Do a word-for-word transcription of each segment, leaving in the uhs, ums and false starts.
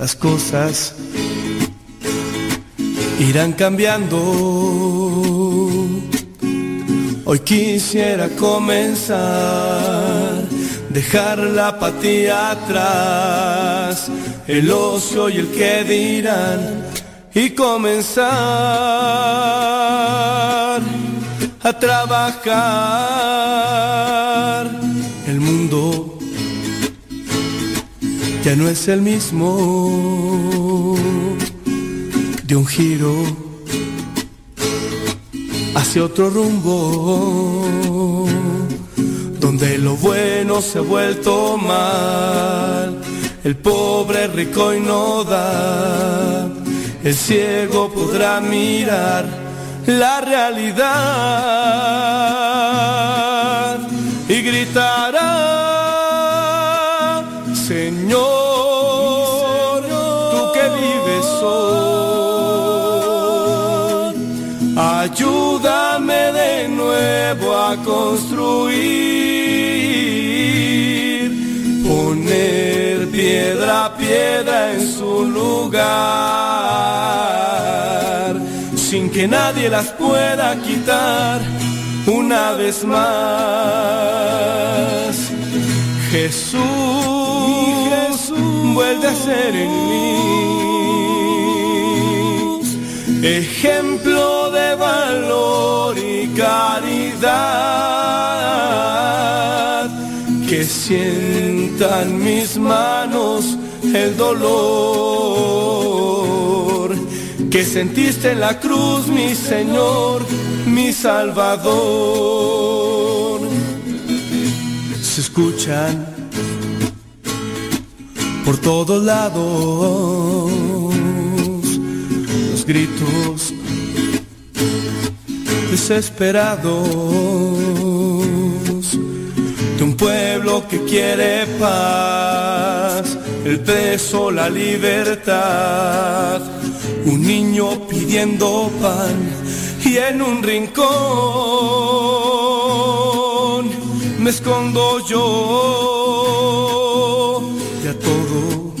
las cosas irán cambiando. Hoy quisiera comenzar, dejar la apatía atrás, el ocio y el que dirán, y comenzar a trabajar. El mundo ya no es el mismo, de un giro hacia otro rumbo, donde lo bueno se ha vuelto mal, el pobre rico y no da, el ciego podrá mirar la realidad y gritará: Señor, tú que vives hoy, ayúdame de nuevo a construir, poner piedra a piedra en su lugar, sin que nadie las pueda quitar una vez más. Jesús, vuelve a ser en mí ejemplo de valor y caridad, que sientan mis manos el dolor que sentiste en la cruz, mi Señor, mi Salvador. Se escuchan por todos lados los gritos desesperados de un pueblo que quiere paz, el peso, la libertad, un niño pidiendo pan y en un rincón me escondo yo. Todo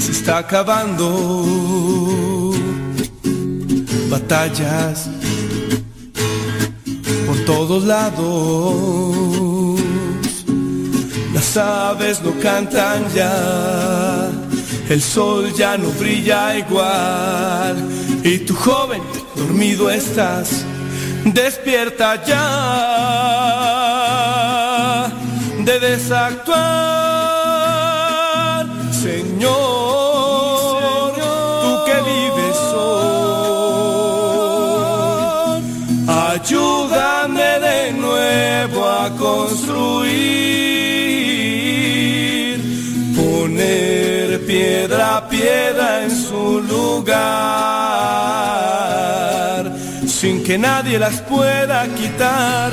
se está acabando, batallas por todos lados, las aves no cantan ya, el sol ya no brilla igual, y tú, joven, dormido estás, despierta ya de desactuar. Señor, tú que vives hoy, ayúdame de nuevo a construir, poner piedra a piedra en su lugar, sin que nadie las pueda quitar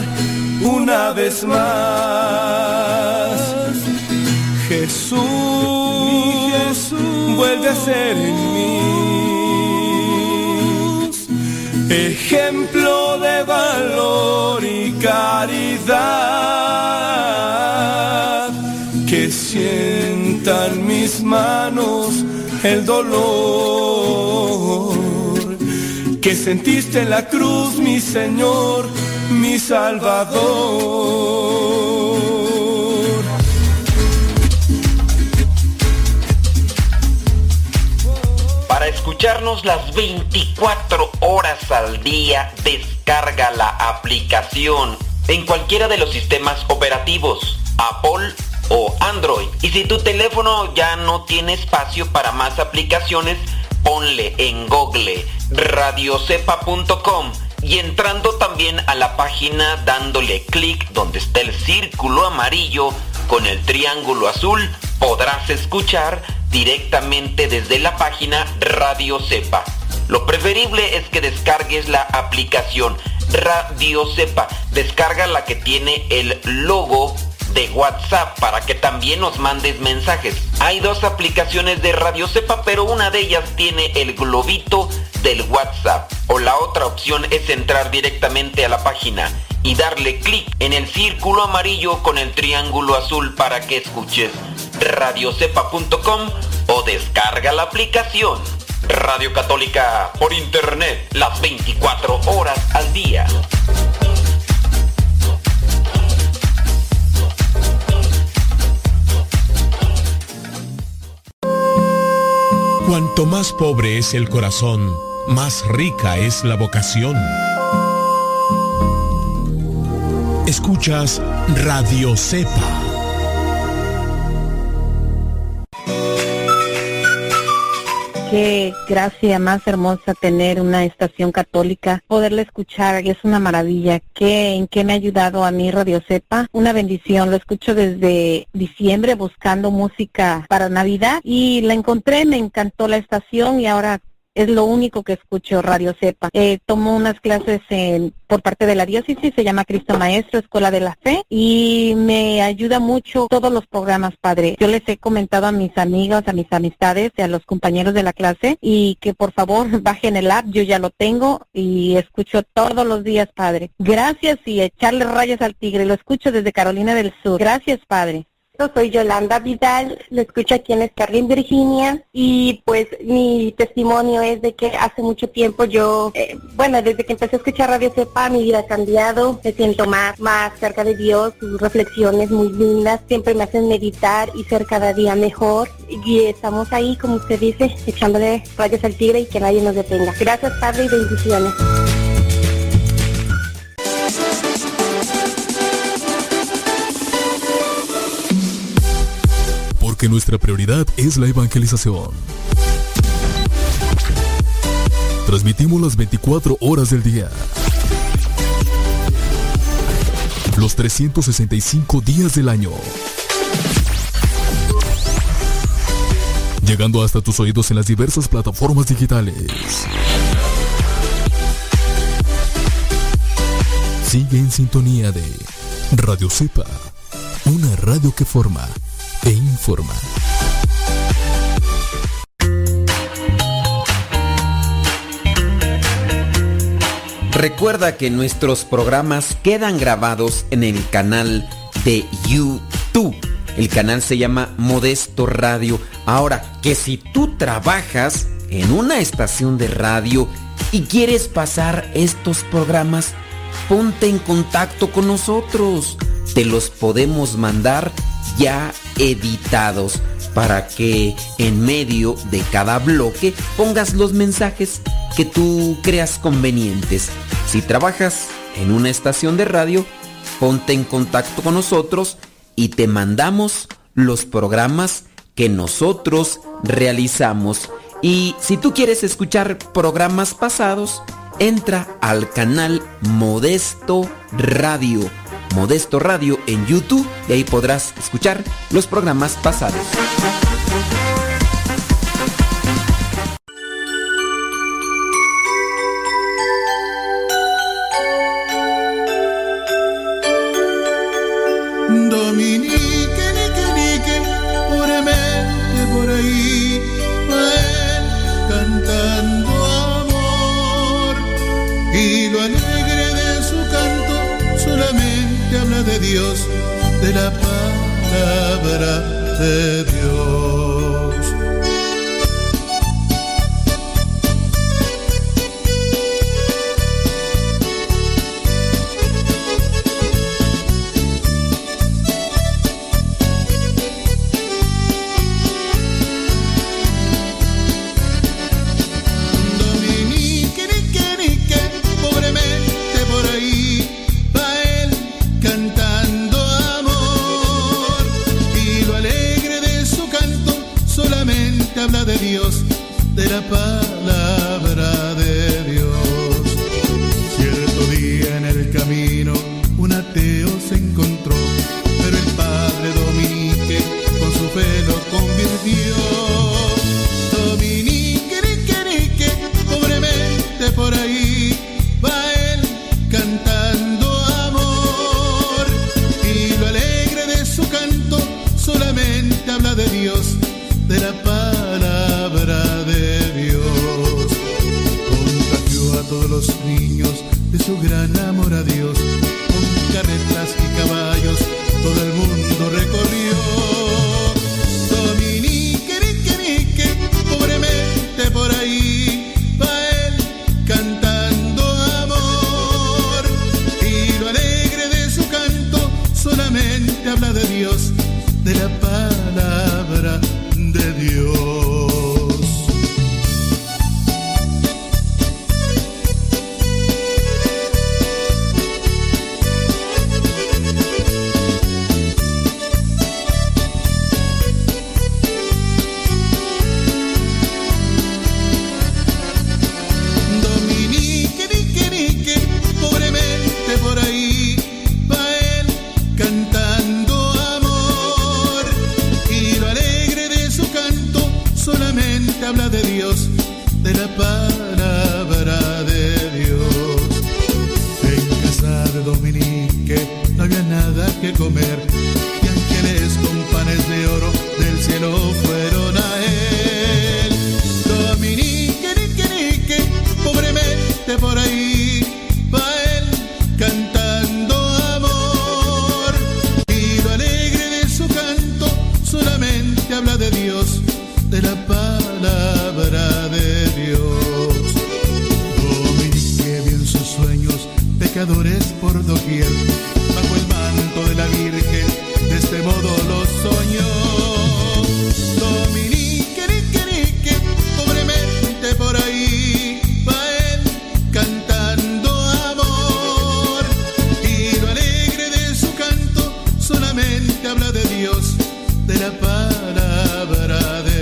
una vez más. Jesús, vuelve a ser en mí ejemplo de valor y caridad, que sientan mis manos el dolor que sentiste en la cruz, mi Señor, mi Salvador. Escucharnos las veinticuatro horas al día, descarga la aplicación en cualquiera de los sistemas operativos, Apple o Android. Y si tu teléfono ya no tiene espacio para más aplicaciones, ponle en Google radio sepa punto com y entrando también a la página dándole clic donde está el círculo amarillo con el triángulo azul, podrás escuchar directamente desde la página Radio SEPA. Lo preferible es que descargues la aplicación Radio SEPA. Descarga la que tiene el logo de WhatsApp para que también nos mandes mensajes. Hay dos aplicaciones de Radio SEPA, pero una de ellas tiene el globito del WhatsApp. O la otra opción es entrar directamente a la página y darle clic en el círculo amarillo con el triángulo azul para que escuches radio sepa punto com o descarga la aplicación. Radio Católica por Internet, las veinticuatro horas al día. Cuanto más pobre es el corazón, más rica es la vocación. Escuchas Radio SEPA. Qué gracia más hermosa tener una estación católica, poderla escuchar, es una maravilla. ¿Qué, ¿En qué me ha ayudado a mí Radio SEPA? Una bendición, lo escucho desde diciembre buscando música para Navidad y la encontré, me encantó la estación y ahora es lo único que escucho, Radio SEPA. Eh, tomo unas clases en, por parte de la diócesis, se llama Cristo Maestro Escuela de la Fe, y me ayuda mucho todos los programas, padre. Yo les he comentado a mis amigos, a mis amistades, a los compañeros de la clase, y que por favor bajen el app, yo ya lo tengo, y escucho todos los días, padre. Gracias y echarle rayas al tigre, lo escucho desde Carolina del Sur. Gracias, padre. Yo soy Yolanda Vidal, lo escucho aquí en Scarlett, Virginia, y pues mi testimonio es de que hace mucho tiempo yo, eh, bueno, desde que empecé a escuchar Radio SEPA, mi vida ha cambiado, me siento más, más cerca de Dios, sus reflexiones muy lindas, siempre me hacen meditar y ser cada día mejor, y estamos ahí, como usted dice, echándole rayas al tigre y que nadie nos detenga. Gracias, padre, y bendiciones. Que nuestra prioridad es la evangelización. Transmitimos las veinticuatro horas del día, los trescientos sesenta y cinco días del año, llegando hasta tus oídos en las diversas plataformas digitales. Sigue en sintonía de Radio SEPA, una radio que forma e informa. Recuerda que nuestros programas quedan grabados en el canal de YouTube. El canal se llama Modesto Radio. Ahora, que si tú trabajas en una estación de radio y quieres pasar estos programas, ponte en contacto con nosotros. Te los podemos mandar ya editados para que en medio de cada bloque pongas los mensajes que tú creas convenientes. Si trabajas en una estación de radio, ponte en contacto con nosotros y te mandamos los programas que nosotros realizamos. Y si tú quieres escuchar programas pasados, entra al canal Modesto Radio. Modesto Radio en YouTube, y ahí podrás escuchar los programas pasados. Dios, de la palabra de Dios. Dominique, nique, nique, pobremente por ahí va él cantando. Habla de Dios, de la palabra de Dios. Cierto día en el camino un ateo se encontró, pero el padre Dominique con su fe lo convirtió. Dominique, nique, nique, pobremente por ahí va él cantando amor, y lo alegre de su canto solamente habla de Dios, de la palabra de Dios. Contagió a todos los niños de su gran amor a Dios. Con carretas y caballos todo el mundo recorrió. habla de Dios, de la palabra de Dios. En casa de Dominique no había nada que comer, y ángeles con panes de oro del cielo fueron a él. Dominique, nique, nique, pobremente por ahí va él cantando amor, y lo alegre de su canto solamente habla de Dios, de la palabra de Dios. Dominique vio en sus sueños pecadores por doquier, bajo el manto de la Virgen, de este modo los soñó. Dominique, nique, nique, pobremente por ahí va él cantando amor, y lo alegre de su canto solamente habla de Dios, de la palabra de Dios.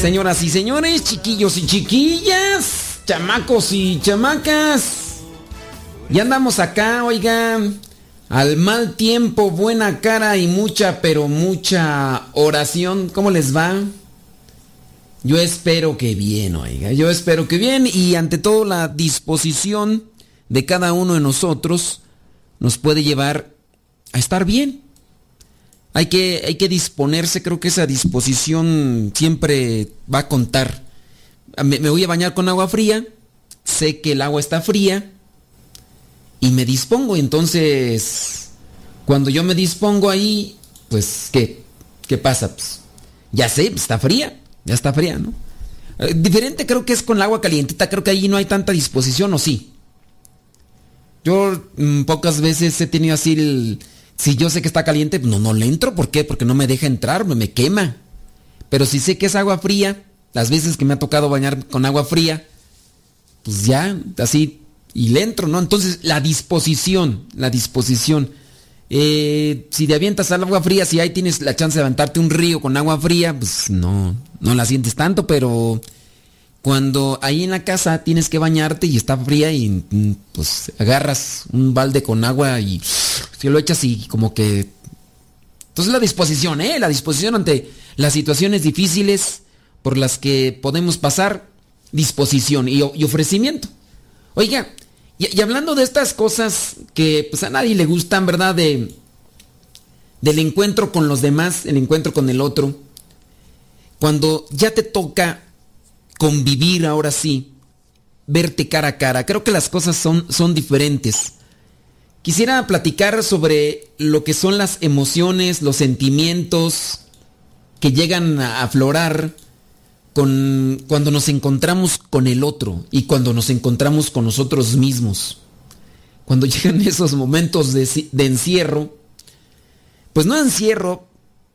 Señoras y señores, chiquillos y chiquillas, chamacos y chamacas, ya andamos acá, oigan, al mal tiempo, buena cara y mucha, pero mucha oración. ¿Cómo les va? Yo espero que bien, oiga, yo espero que bien, y ante todo la disposición de cada uno de nosotros nos puede llevar a estar bien. Hay que, hay que disponerse, creo que esa disposición siempre va a contar. Me, me voy a bañar con agua fría, sé que el agua está fría y me dispongo. Entonces, cuando yo me dispongo ahí, pues, ¿qué? ¿Qué pasa? Pues, ya sé, está fría, ya está fría, ¿no? Eh, diferente creo que es con el agua calientita, creo que ahí no hay tanta disposición, ¿o sí? Yo mmm, pocas veces he tenido así el... Si yo sé que está caliente, no, no le entro. ¿Por qué? Porque no me deja entrar, me, me quema. Pero si sé que es agua fría, las veces que me ha tocado bañar con agua fría, pues ya, así, y le entro, ¿no? Entonces, la disposición, la disposición. Eh, si te avientas al agua fría, si ahí tienes la chance de aventarte un río con agua fría, pues no, no la sientes tanto, pero cuando ahí en la casa tienes que bañarte y está fría y pues agarras un balde con agua y si lo echas y como que... Entonces la disposición, ¿eh? La disposición ante las situaciones difíciles por las que podemos pasar, disposición y, y ofrecimiento. Oiga, y, y hablando de estas cosas que pues a nadie le gustan, ¿verdad? De, del encuentro con los demás, el encuentro con el otro. Cuando ya te toca convivir, ahora sí, verte cara a cara. Creo que las cosas son, son diferentes. Quisiera platicar sobre lo que son las emociones, los sentimientos que llegan a aflorar con, cuando nos encontramos con el otro y cuando nos encontramos con nosotros mismos. Cuando llegan esos momentos de, de encierro, pues no encierro,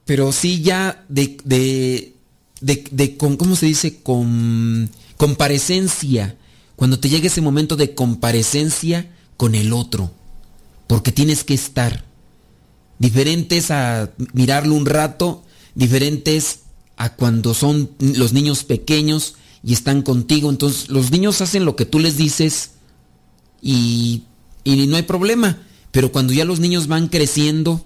pero sí ya de... de De, de con, ¿cómo se dice? Con comparecencia. Cuando te llega ese momento de comparecencia con el otro. Porque tienes que estar. Diferentes a mirarlo un rato. Diferentes a cuando son los niños pequeños y están contigo. Entonces los niños hacen lo que tú les dices y, y no hay problema. Pero cuando ya los niños van creciendo...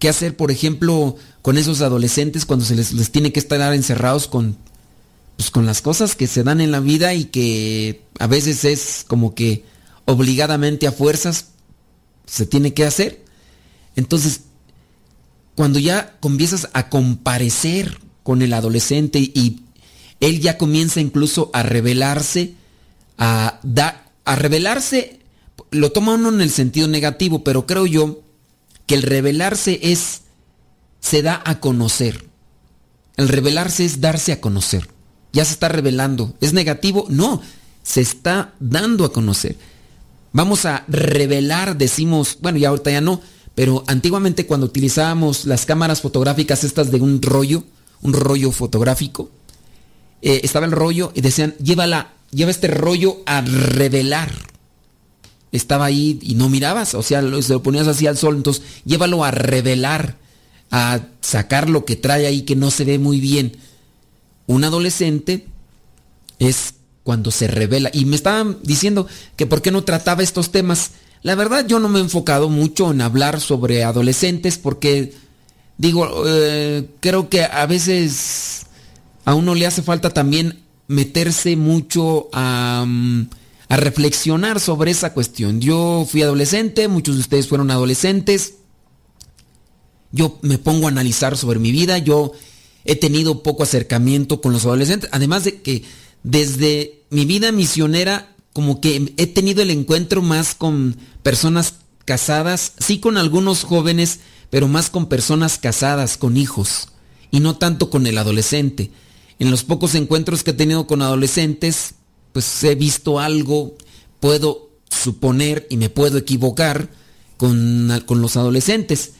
¿Qué hacer, por ejemplo, con esos adolescentes cuando se les, les tiene que estar encerrados con, pues, con las cosas que se dan en la vida y que a veces es como que obligadamente a fuerzas se tiene que hacer? Entonces, cuando ya comienzas a comparecer con el adolescente y él ya comienza incluso a revelarse, a, da, a revelarse, lo toma uno en el sentido negativo, pero creo yo que el revelarse es, se da a conocer. El revelarse es darse a conocer. Ya se está revelando. ¿Es negativo? No, se está dando a conocer. Vamos a revelar, decimos, bueno, ya ahorita ya no, pero antiguamente cuando utilizábamos las cámaras fotográficas estas de un rollo, un rollo fotográfico. Eh, estaba el rollo y decían, llévala, lleva este rollo a revelar. Estaba ahí y no mirabas, o sea, lo, se lo ponías así al sol, entonces llévalo a revelar, a sacar lo que trae ahí que no se ve muy bien. Un adolescente es cuando se revela. Y me estaban diciendo que por qué no trataba estos temas. La verdad, yo no me he enfocado mucho en hablar sobre adolescentes porque, digo, eh, creo que a veces a uno le hace falta también meterse mucho a, a reflexionar sobre esa cuestión. Yo fui adolescente, muchos de ustedes fueron adolescentes. Yo me pongo a analizar sobre mi vida. Yo he tenido poco acercamiento con los adolescentes. Además de que desde mi vida misionera, como que he tenido el encuentro más con personas casadas, sí con algunos jóvenes, pero más con personas casadas, con hijos, y no tanto con el adolescente. En los pocos encuentros que he tenido con adolescentes, pues he visto algo, puedo suponer y me puedo equivocar con, con los adolescentes,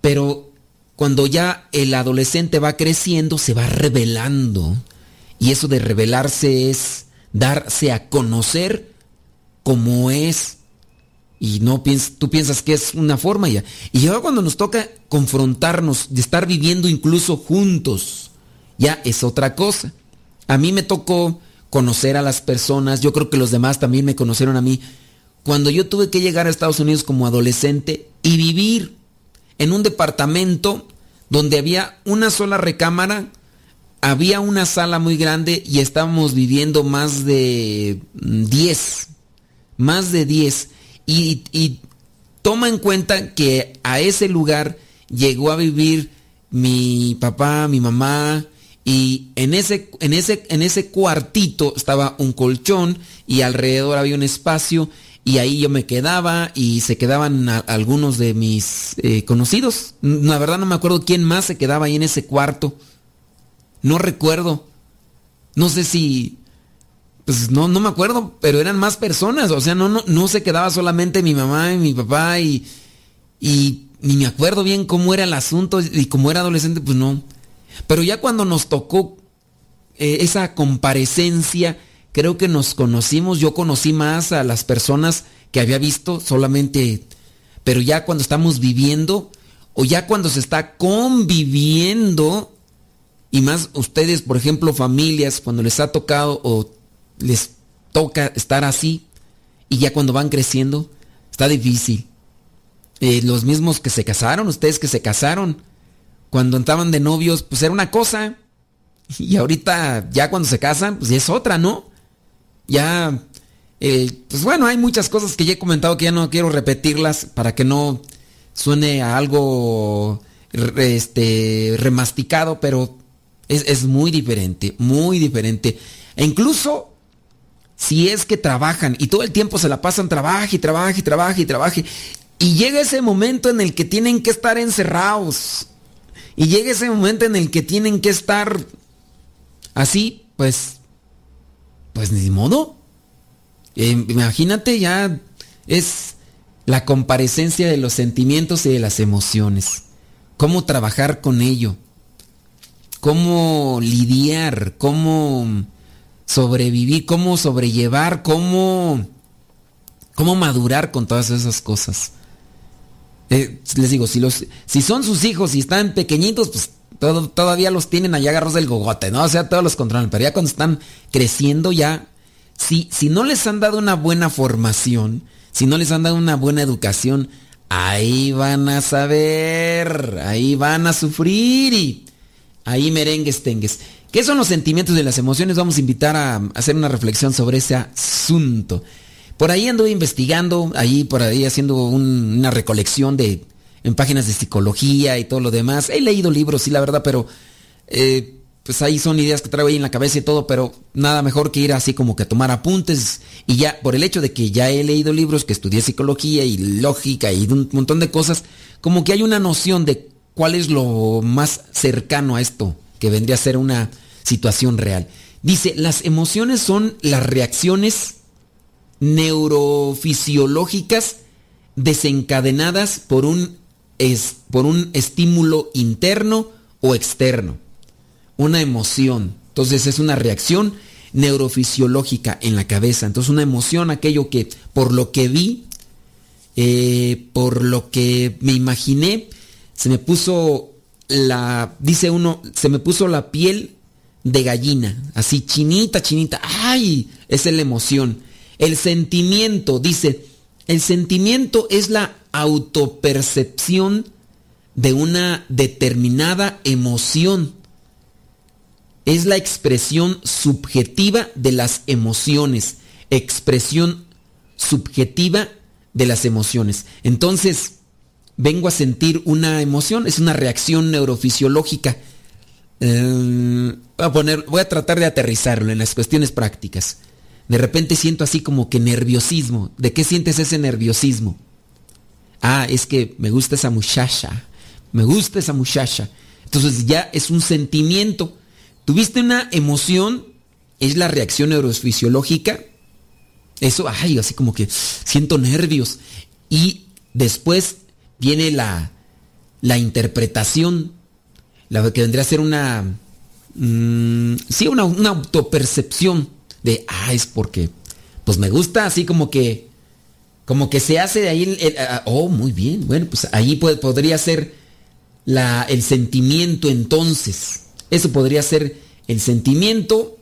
pero cuando ya el adolescente va creciendo, se va revelando, y eso de revelarse es darse a conocer como es. Y no piens- tú piensas que es una forma ya. Y ahora cuando nos toca confrontarnos, de estar viviendo incluso juntos, ya es otra cosa. A mí me tocó conocer a las personas. Yo creo que los demás también me conocieron a mí. Cuando yo tuve que llegar a Estados Unidos como adolescente y vivir en un departamento donde había una sola recámara, había una sala muy grande y estábamos viviendo más de diez. Más de diez. Y, y toma en cuenta que a ese lugar llegó a vivir mi papá, mi mamá. Y en ese, en ese, en ese cuartito estaba un colchón y alrededor había un espacio. Y ahí yo me quedaba y se quedaban a, algunos de mis eh, conocidos. La verdad no me acuerdo quién más se quedaba ahí en ese cuarto. No recuerdo, no sé si, pues no, no me acuerdo, pero eran más personas, o sea, no, no, no se quedaba solamente mi mamá y mi papá y, y ni me acuerdo bien cómo era el asunto y cómo era adolescente, pues no. Pero ya cuando nos tocó eh, esa comparecencia, creo que nos conocimos, yo conocí más a las personas que había visto solamente, pero ya cuando estamos viviendo o ya cuando se está conviviendo. Y más ustedes, por ejemplo, familias, cuando les ha tocado o les toca estar así, y ya cuando van creciendo, está difícil. Eh, los mismos que se casaron, ustedes que se casaron, cuando estaban de novios, pues era una cosa. Y ahorita, ya cuando se casan, pues es otra, ¿no? Ya, eh, pues bueno, hay muchas cosas que ya he comentado que ya no quiero repetirlas para que no suene a algo este, remasticado, pero Es, es muy diferente, muy diferente. E incluso si es que trabajan y todo el tiempo se la pasan trabaje, trabaje, trabaje, trabaje. Y llega ese momento en el que tienen que estar encerrados. Y llega ese momento en el que tienen que estar así, pues, pues ni modo. Eh, imagínate, ya es la comparecencia de los sentimientos y de las emociones. ¿Cómo trabajar con ello? Cómo lidiar, cómo sobrevivir, cómo sobrellevar, cómo, cómo madurar con todas esas cosas. Eh, les digo, si, los, si son sus hijos y están pequeñitos, pues todo, todavía los tienen allá agarrados del gogote, ¿no? O sea, todos los controlan, pero ya cuando están creciendo ya, si, si no les han dado una buena formación, si no les han dado una buena educación, ahí van a saber, ahí van a sufrir y ahí merengues tengues. ¿Qué son los sentimientos y las emociones? Vamos a invitar a hacer una reflexión sobre ese asunto. Por ahí anduve investigando, ahí por ahí haciendo un, una recolección de en páginas de psicología y todo lo demás. He leído libros, sí, la verdad, pero eh, pues ahí son ideas que traigo ahí en la cabeza y todo, pero nada mejor que ir así como que a tomar apuntes. Y ya, por el hecho de que ya he leído libros, que estudié psicología y lógica y un montón de cosas, como que hay una noción de ¿cuál es lo más cercano a esto que vendría a ser una situación real? Dice, las emociones son las reacciones neurofisiológicas desencadenadas por un, es, por un estímulo interno o externo. una emoción. Entonces es una reacción neurofisiológica en la cabeza. Entonces una emoción, aquello que por lo que vi, eh, por lo que me imaginé, se me puso la, dice uno, se me puso la piel de gallina, así chinita, chinita. ¡Ay! Esa es la emoción. El sentimiento, dice, el sentimiento es la autopercepción de una determinada emoción. Es la expresión subjetiva de las emociones. Expresión subjetiva de las emociones. Entonces, vengo a sentir una emoción. Es una reacción neurofisiológica. Eh, voy a poner, voy a tratar de aterrizarlo en las cuestiones prácticas. De repente siento así como que nerviosismo. ¿De qué sientes ese nerviosismo? Ah, es que me gusta esa muchacha. Me gusta esa muchacha. Entonces ya es un sentimiento. ¿Tuviste una emoción? Es la reacción neurofisiológica. Eso, ay, así como que siento nervios. Y después viene la, la interpretación, la que vendría a ser una, mmm, sí, una, una autopercepción de, ah, es porque, pues me gusta, así como que, como que se hace de ahí, el, el, oh, muy bien, bueno, pues ahí puede, podría ser la, el sentimiento entonces. Eso podría ser el sentimiento,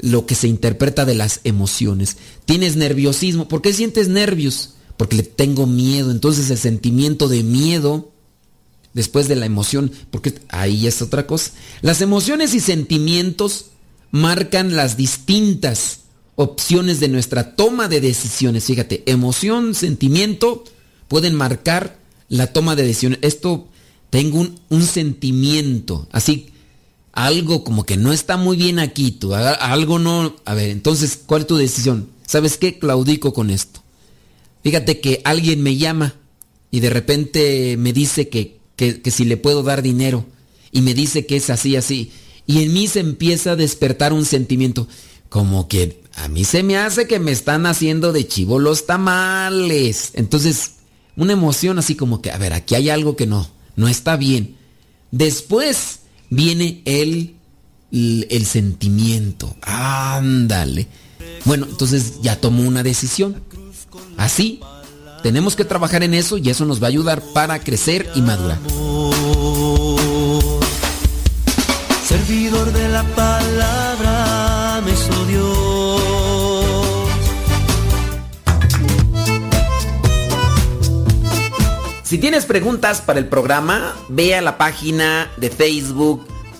lo que se interpreta de las emociones. Tienes nerviosismo. ¿Por qué sientes nervios? Porque le tengo miedo. Entonces el sentimiento de miedo, después de la emoción, porque ahí es otra cosa. Las emociones y sentimientos marcan las distintas opciones de nuestra toma de decisiones. Fíjate, emoción, sentimiento pueden marcar la toma de decisiones. Esto, tengo un, un sentimiento, así algo como que no está muy bien aquí, tú, algo no... A ver, entonces, ¿cuál es tu decisión? ¿Sabes qué? Claudico con esto. Fíjate que alguien me llama y de repente me dice que, que, que si le puedo dar dinero y me dice que es así, así. Y en mí se empieza a despertar un sentimiento como que a mí se me hace que me están haciendo de chivo los tamales. Entonces, una emoción así como que, a ver, aquí hay algo que no, no está bien. Después viene el, el, el sentimiento. Ándale. Bueno, entonces ya tomó una decisión. Así, tenemos que trabajar en eso y eso nos va a ayudar para crecer y madurar. Servidor de la palabra, me hizo Dios. Si tienes preguntas para el programa, ve a la página de Facebook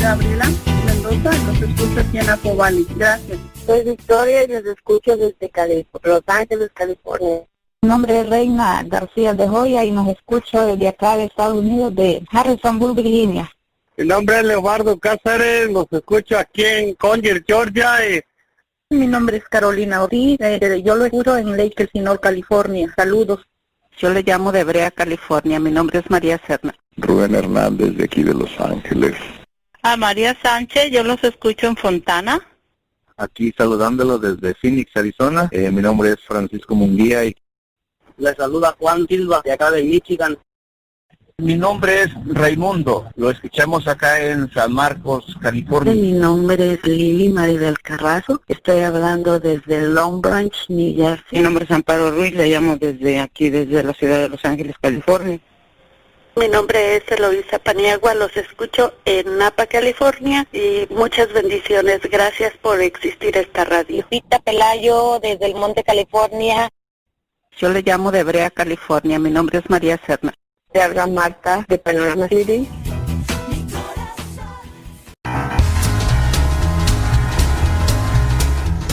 Gabriela Mendoza, los escucho aquí en Apovali. Gracias. Soy Victoria y los escucho desde Cali, Los Ángeles, California. Mi nombre es Reina García de Joya y nos escucho desde acá de Estados Unidos, de Harrisonburg, Virginia. Mi nombre es Leobardo Cáceres, los escucho aquí en Conger, Georgia. Y... Mi nombre es Carolina Ortiz, eh, yo lo escucho en Lake Elsinore, California. Saludos. Yo le llamo de Brea, California. Mi nombre es María Serna. Rubén Hernández, de aquí de Los Ángeles. A María Sánchez, yo los escucho en Fontana. Aquí saludándolos desde Phoenix, Arizona. Eh, mi nombre es Francisco Munguía. Y... Les saluda Juan Silva, de acá de Michigan. Mi nombre es Raimundo. Lo escuchamos acá en San Marcos, California. Mi nombre es Lili María del Carrazo. Estoy hablando desde Long Branch, New Jersey. Mi nombre es Amparo Ruiz. Le llamo desde aquí, desde la ciudad de Los Ángeles, California. Mi nombre es Eloisa Paniagua, los escucho en Napa, California, y muchas bendiciones. Gracias por existir esta radio. Pita Pelayo, desde el Monte, California. Yo le llamo de Brea, California. Mi nombre es María Serna. Te habla Marta, de Panorama City.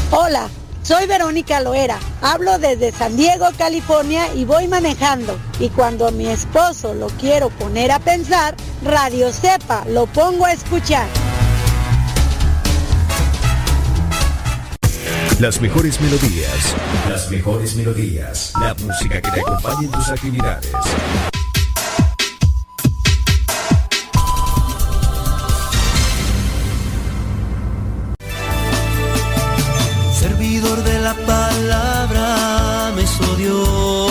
Hola, soy Verónica Loera, hablo desde San Diego, California y voy manejando. Y cuando a mi esposo lo quiero poner a pensar, Radio SEPA lo pongo a escuchar. Las mejores melodías, las mejores melodías, la música que te acompañe en tus actividades. Servidor de la palabra, me hizo Dios.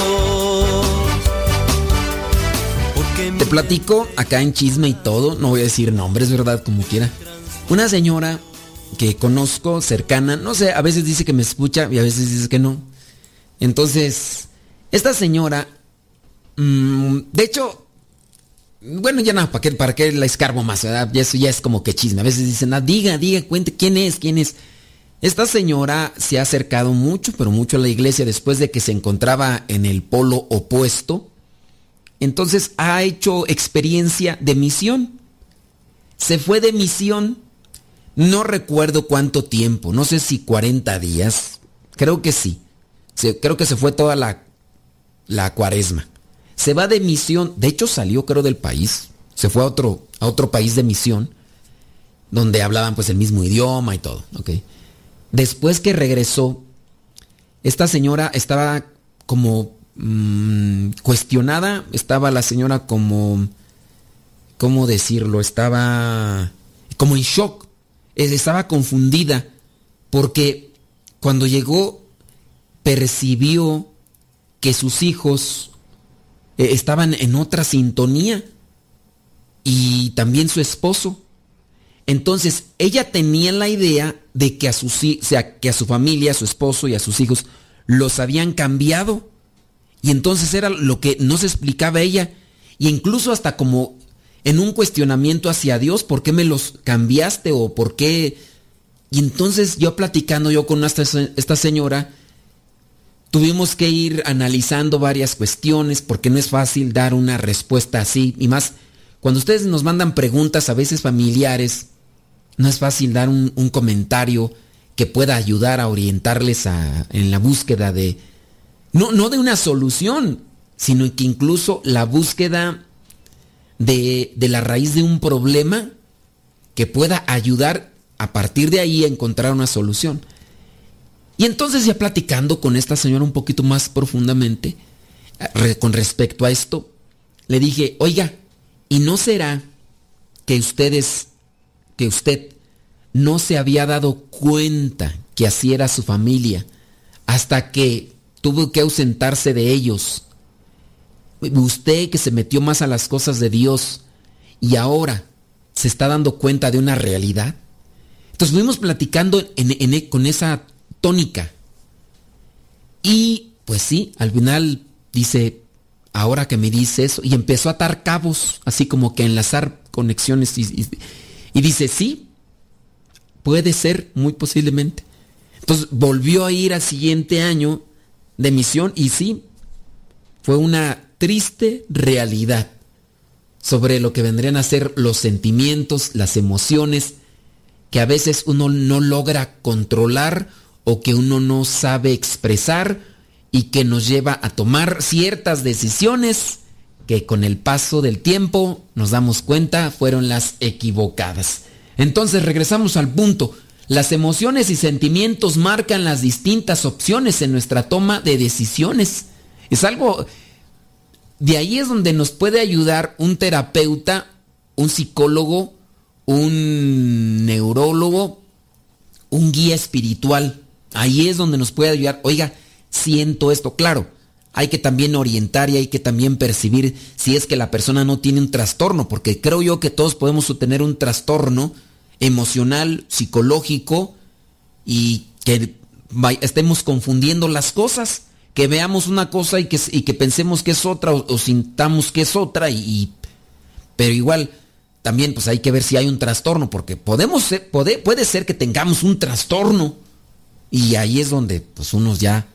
Te platico acá en chisme y todo, no voy a decir nombres, verdad, como quiera. Una señora que conozco, cercana, no sé, a veces dice que me escucha y a veces dice que no. Entonces, esta señora, mmm, de hecho, bueno, ya nada, no, ¿para qué, para qué la escarbo más? ¿Verdad? Ya eso ya es como que chisme. A veces dicen, ah, diga, diga, cuente, ¿quién es? ¿Quién es? Esta señora se ha acercado mucho, pero mucho a la iglesia después de que se encontraba en el polo opuesto. Entonces, ha hecho experiencia de misión. Se fue de misión. No recuerdo cuánto tiempo, no sé si cuarenta días, creo que sí. Se, creo que se fue toda la, la cuaresma. Se va de misión, de hecho salió creo del país, se fue a otro, a otro país de misión, donde hablaban pues el mismo idioma y todo. Okay. Después que regresó, esta señora estaba como mmm, cuestionada, estaba la señora como, ¿cómo decirlo? Estaba como en shock. Estaba confundida porque cuando llegó percibió que sus hijos estaban en otra sintonía y también su esposo. Entonces ella tenía la idea de que a, sus, o sea, que a su familia, a su esposo y a sus hijos los habían cambiado. Y entonces era lo que no se explicaba ella. Y incluso hasta como en un cuestionamiento hacia Dios, ¿por qué me los cambiaste o por qué? Y entonces yo platicando yo con esta, esta señora, tuvimos que ir analizando varias cuestiones porque no es fácil dar una respuesta así. Y más, cuando ustedes nos mandan preguntas a veces familiares, no es fácil dar un, un comentario que pueda ayudar a orientarles a, en la búsqueda de, no, no de una solución, sino que incluso la búsqueda De, de la raíz de un problema que pueda ayudar a partir de ahí a encontrar una solución. Y entonces ya platicando con esta señora un poquito más profundamente re, con respecto a esto, le dije, oiga, ¿y no será que ustedes, que usted no se había dado cuenta que así era su familia hasta que tuvo que ausentarse de ellos? Usted que se metió más a las cosas de Dios y ahora se está dando cuenta de una realidad. Entonces fuimos platicando en, en, con esa tónica. Y pues sí, al final dice, ahora que me dice eso, y empezó a atar cabos, así como que a enlazar conexiones. Y, y, y dice, sí, puede ser, muy posiblemente. Entonces volvió a ir al siguiente año de misión y sí, fue una triste realidad sobre lo que vendrían a ser los sentimientos, las emociones que a veces uno no logra controlar o que uno no sabe expresar y que nos lleva a tomar ciertas decisiones que con el paso del tiempo nos damos cuenta fueron las equivocadas. Entonces regresamos al punto. Las emociones y sentimientos marcan las distintas opciones en nuestra toma de decisiones. Es algo... De ahí es donde nos puede ayudar un terapeuta, un psicólogo, un neurólogo, un guía espiritual. Ahí es donde nos puede ayudar. Oiga, siento esto. Claro, hay que también orientar y hay que también percibir si es que la persona no tiene un trastorno, porque creo yo que todos podemos tener un trastorno emocional, psicológico y que estemos confundiendo las cosas. Que veamos una cosa y que, y que pensemos que es otra o, o sintamos que es otra. Y, y, pero igual, también pues hay que ver si hay un trastorno, porque podemos ser, puede, puede ser que tengamos un trastorno. Y ahí es donde pues uno ya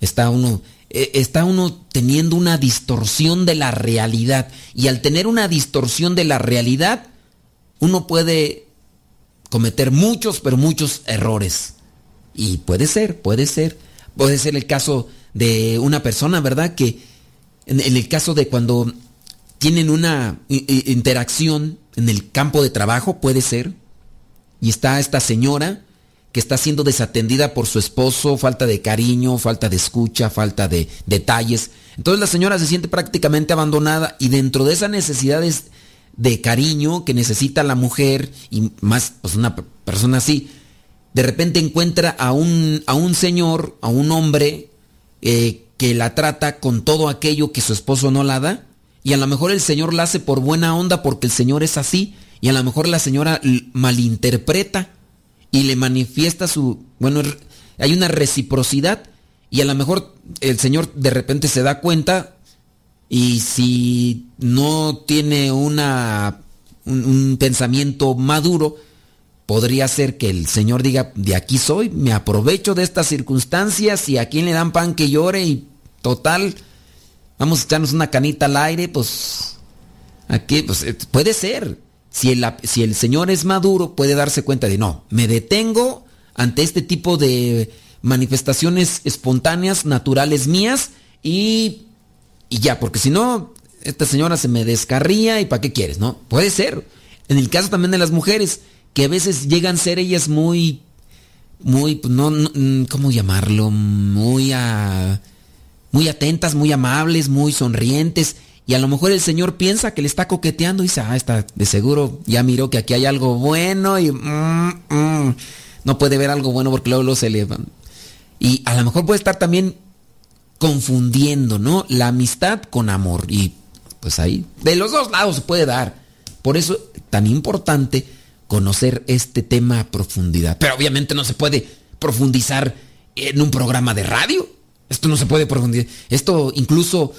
está uno, eh, está uno teniendo una distorsión de la realidad. Y al tener una distorsión de la realidad, uno puede cometer muchos, pero muchos errores. Y puede ser, puede ser. Puede ser el caso de una persona, ¿verdad? Que en el caso de cuando tienen una interacción en el campo de trabajo, puede ser, y está esta señora que está siendo desatendida por su esposo, falta de cariño, falta de escucha, falta de detalles. Entonces la señora se siente prácticamente abandonada, y dentro de esas necesidades de cariño que necesita la mujer, y más pues una persona así, de repente encuentra a un, a un señor, a un hombre eh, que la trata con todo aquello que su esposo no la da, y a lo mejor el señor la hace por buena onda porque el señor es así, y a lo mejor la señora malinterpreta y le manifiesta su... Bueno, hay una reciprocidad, y a lo mejor el señor de repente se da cuenta, y si no tiene una un, un pensamiento maduro, podría ser que el señor diga: de aquí soy, me aprovecho de estas circunstancias, y a quien le dan pan que llore, y total, vamos a echarnos una canita al aire, pues aquí pues puede ser. Si el, si el señor es maduro, puede darse cuenta de: no, me detengo ante este tipo de manifestaciones espontáneas, naturales mías, y, y ya, porque si no, esta señora se me descarría, y ¿para qué quieres?, ¿no? Puede ser. En el caso también de las mujeres, que a veces llegan a ser ellas muy, muy, no, no ¿cómo llamarlo? Muy, a, muy atentas, muy amables, muy sonrientes. Y a lo mejor el señor piensa que le está coqueteando y dice: ah, está, de seguro ya miró que aquí hay algo bueno, y mm, mm, no puede ver algo bueno porque luego, luego se le... Y a lo mejor puede estar también confundiendo, ¿no?, la amistad con amor. Y pues ahí, de los dos lados se puede dar. Por eso tan importante conocer este tema a profundidad. Pero obviamente no se puede profundizar en un programa de radio. Esto no se puede profundizar. Esto incluso...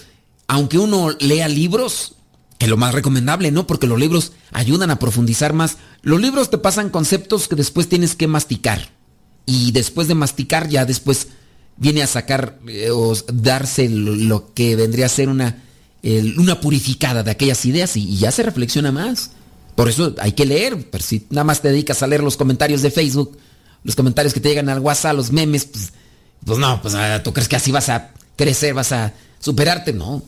Aunque uno lea libros, que lo más recomendable, ¿no?, porque los libros ayudan a profundizar más. Los libros te pasan conceptos que después tienes que masticar. Y después de masticar, ya después viene a sacar eh, o darse lo, lo que vendría a ser una, eh, una purificada de aquellas ideas, y, y ya se reflexiona más. Por eso hay que leer. Pero si nada más te dedicas a leer los comentarios de Facebook, los comentarios que te llegan al WhatsApp, los memes, pues, pues no, pues tú crees que así vas a crecer, vas a superarte. No.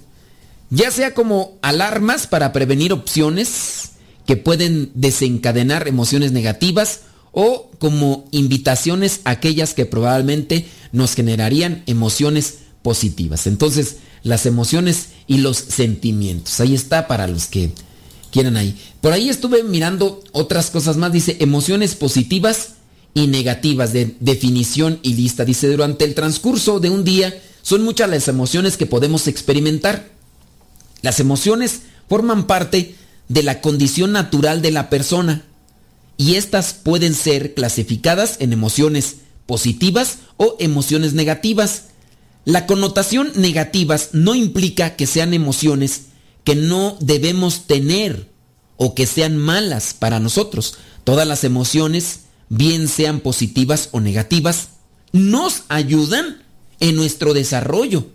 Ya sea como alarmas para prevenir opciones que pueden desencadenar emociones negativas, o como invitaciones a aquellas que probablemente nos generarían emociones positivas. Entonces, las emociones y los sentimientos. Ahí está para los que quieran ahí. Por ahí estuve mirando otras cosas más. Dice: emociones positivas y negativas, de definición y lista. Dice: durante el transcurso de un día son muchas las emociones que podemos experimentar. Las emociones forman parte de la condición natural de la persona, y estas pueden ser clasificadas en emociones positivas o emociones negativas. La connotación negativas no implica que sean emociones que no debemos tener o que sean malas para nosotros. Todas las emociones, bien sean positivas o negativas, nos ayudan en nuestro desarrollo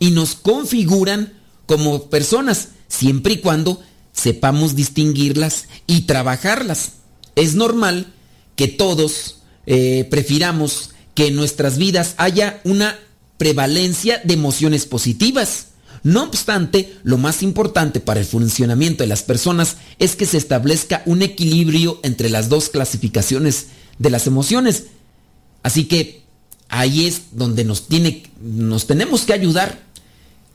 y nos configuran como personas, siempre y cuando sepamos distinguirlas y trabajarlas. Es normal que todos eh, prefiramos que en nuestras vidas haya una prevalencia de emociones positivas. No obstante, lo más importante para el funcionamiento de las personas es que se establezca un equilibrio entre las dos clasificaciones de las emociones. Así que ahí es donde nos, tiene, nos tenemos que ayudar.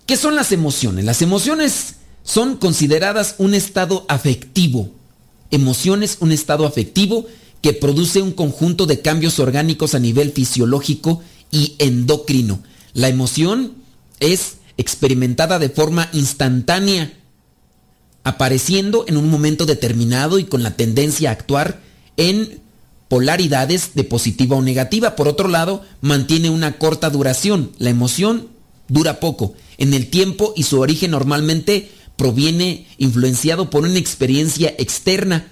¿Qué son las emociones? Las emociones son consideradas un estado afectivo. Emociones, un estado afectivo que produce un conjunto de cambios orgánicos a nivel fisiológico y endocrino. La emoción es experimentada de forma instantánea, apareciendo en un momento determinado y con la tendencia a actuar en polaridades de positiva o negativa. Por otro lado, mantiene una corta duración. La emoción dura poco en el tiempo, y su origen normalmente proviene influenciado por una experiencia externa,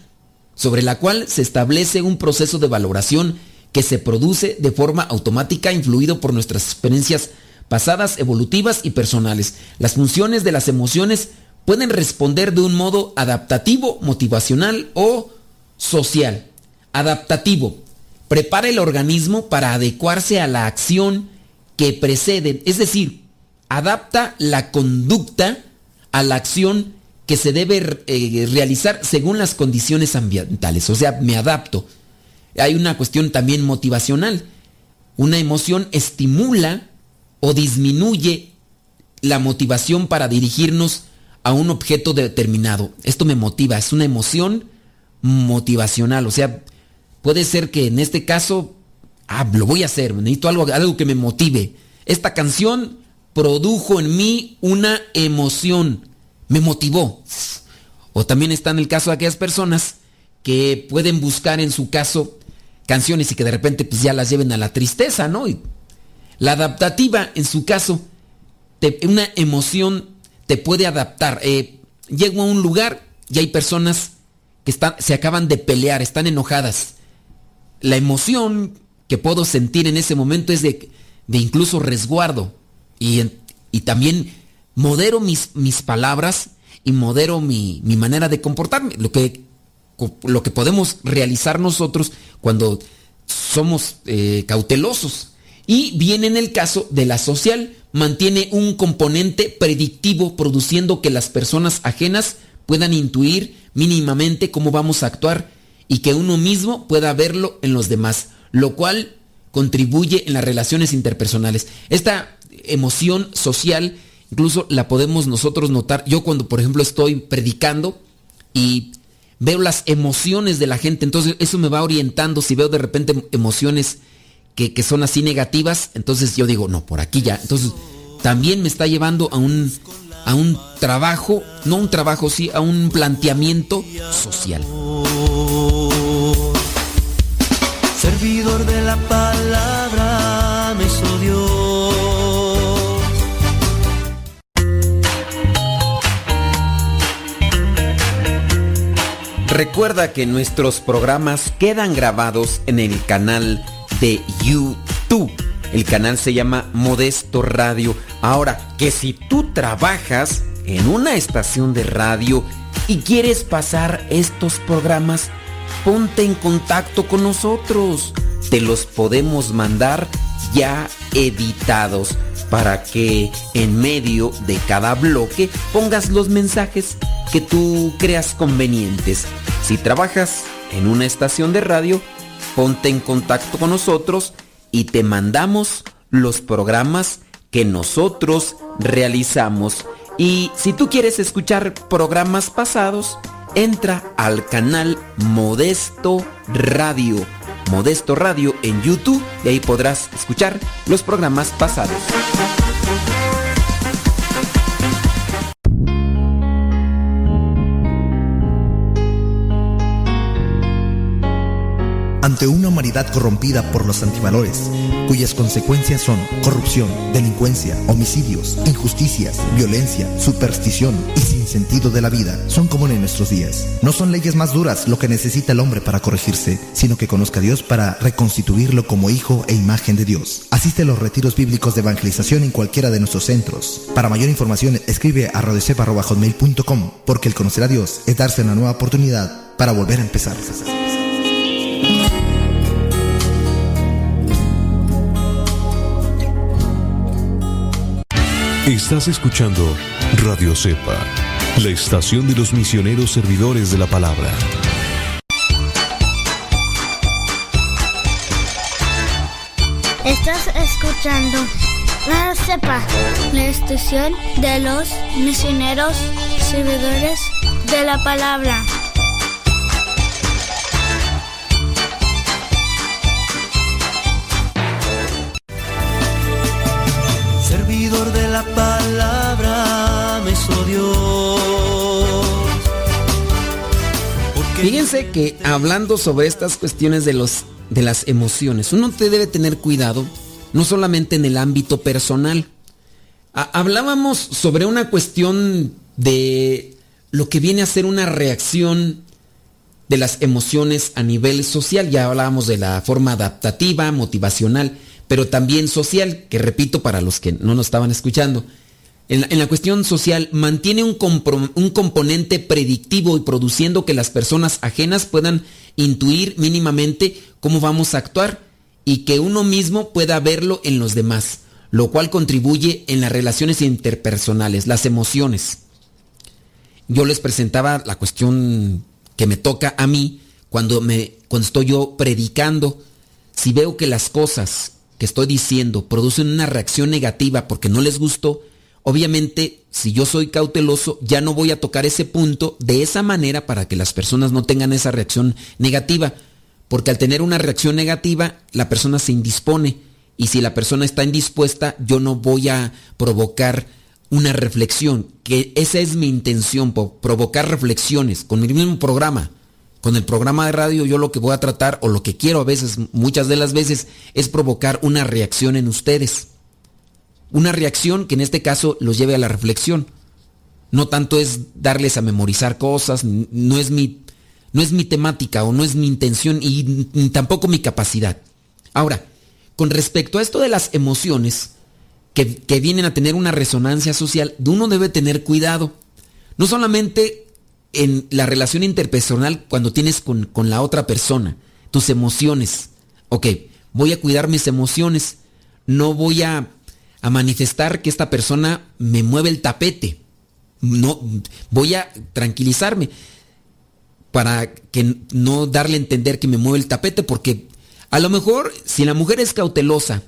sobre la cual se establece un proceso de valoración que se produce de forma automática, influido por nuestras experiencias pasadas, evolutivas y personales. Las funciones de las emociones pueden responder de un modo adaptativo, motivacional o social. Adaptativo: prepara el organismo para adecuarse a la acción que preceden, es decir, adapta la conducta a la acción que se debe eh, realizar según las condiciones ambientales. O sea, me adapto. hay una cuestión también motivacional. Una emoción estimula o disminuye la motivación para dirigirnos a un objeto determinado. Esto me motiva, es una emoción motivacional. O sea, puede ser que en este caso, ah, lo voy a hacer, necesito algo, algo que me motive. Esta canción produjo en mí una emoción, me motivó. O también está en el caso de aquellas personas que pueden buscar en su caso canciones y que de repente pues ya las lleven a la tristeza, ¿no? Y la adaptativa, en su caso, te, una emoción te puede adaptar. Eh, llego a un lugar y hay personas que están, se acaban de pelear, están enojadas. La emoción que puedo sentir en ese momento es de, de incluso resguardo. Y, y también modero mis, mis palabras y modero mi, mi manera de comportarme. Lo que... lo que podemos realizar nosotros cuando somos eh, cautelosos. Y viene en el caso de la social, mantiene un componente predictivo, produciendo que las personas ajenas puedan intuir mínimamente cómo vamos a actuar y que uno mismo pueda verlo en los demás, lo cual contribuye en las relaciones interpersonales. Esta emoción social incluso la podemos nosotros notar. Yo cuando, por ejemplo, estoy predicando y veo las emociones de la gente, entonces eso me va orientando. Si veo de repente emociones que, que son así negativas, entonces yo digo, no, por aquí ya. Entonces también me está llevando a un, a un trabajo, no un trabajo, sí, a un planteamiento social. Servidor de la palabra me hizo Dios. Recuerda que nuestros programas quedan grabados en el canal de YouTube. El canal se llama Modesto Radio. Ahora, que si tú trabajas en una estación de radio y quieres pasar estos programas, ponte en contacto con nosotros. Te los podemos mandar ya editados para que en medio de cada bloque pongas los mensajes que tú creas convenientes. Si trabajas en una estación de radio, ponte en contacto con nosotros y te mandamos los programas que nosotros realizamos. Y si tú quieres escuchar programas pasados, entra al canal Modesto Radio. Modesto Radio en YouTube, y ahí podrás escuchar los programas pasados. Ante una humanidad corrompida por los antivalores, cuyas consecuencias son corrupción, delincuencia, homicidios, injusticias, violencia, superstición y sinsentido de la vida, son comunes en nuestros días. No son leyes más duras lo que necesita el hombre para corregirse, sino que conozca a Dios para reconstituirlo como hijo e imagen de Dios. Asiste a los retiros bíblicos de evangelización en cualquiera de nuestros centros. Para mayor información, escribe a radio sepa arroba hotmail punto com, porque el conocer a Dios es darse una nueva oportunidad para volver a empezar. Estás escuchando Radio SEPA, la estación de los misioneros servidores de la palabra. Estás escuchando Radio SEPA, la estación de los misioneros servidores de la palabra. De la palabra me hizo Dios. Fíjense que hablando sobre estas cuestiones de, los, de las emociones, uno te debe tener cuidado, no solamente en el ámbito personal. A- hablábamos sobre una cuestión de lo que viene a ser una reacción de las emociones a nivel social. Ya hablábamos de la forma adaptativa, motivacional, pero también social, que repito para los que no nos estaban escuchando. En la, en la cuestión social, mantiene un, comprom- un componente predictivo y produciendo que las personas ajenas puedan intuir mínimamente cómo vamos a actuar y que uno mismo pueda verlo en los demás, lo cual contribuye en las relaciones interpersonales, las emociones. Yo les presentaba la cuestión que me toca a mí cuando me... cuando estoy yo predicando, si veo que las cosas que estoy diciendo producen una reacción negativa porque no les gustó, obviamente, si yo soy cauteloso, ya no voy a tocar ese punto de esa manera para que las personas no tengan esa reacción negativa. Porque al tener una reacción negativa, la persona se indispone. Y si la persona está indispuesta, yo no voy a provocar una reflexión. Que esa es mi intención, provocar reflexiones con mi mismo programa. Con el programa de radio yo lo que voy a tratar, o lo que quiero a veces, muchas de las veces, es provocar una reacción en ustedes. Una reacción que en este caso los lleve a la reflexión. No tanto es darles a memorizar cosas, no es mi, no es mi temática o no es mi intención y tampoco mi capacidad. Ahora, con respecto a esto de las emociones que, que vienen a tener una resonancia social, uno debe tener cuidado. No solamente en la relación interpersonal, cuando tienes con, con la otra persona, tus emociones. Ok, voy a cuidar mis emociones. No voy a, a manifestar que esta persona me mueve el tapete. No, voy a tranquilizarme para que no darle a entender que me mueve el tapete, porque a lo mejor si la mujer es cautelosa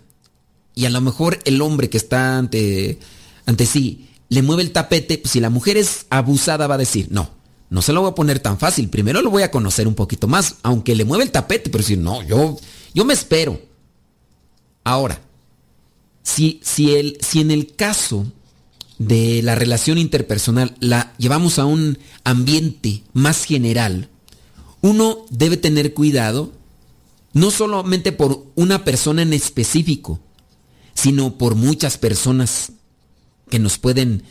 y a lo mejor el hombre que está ante, ante sí le mueve el tapete, pues si la mujer es abusada va a decir, no, no se lo voy a poner tan fácil. Primero lo voy a conocer un poquito más, aunque le mueve el tapete, pero si no, yo, yo me espero. Ahora, si, si, el, si en el caso de la relación interpersonal la llevamos a un ambiente más general, uno debe tener cuidado no solamente por una persona en específico, sino por muchas personas que nos pueden,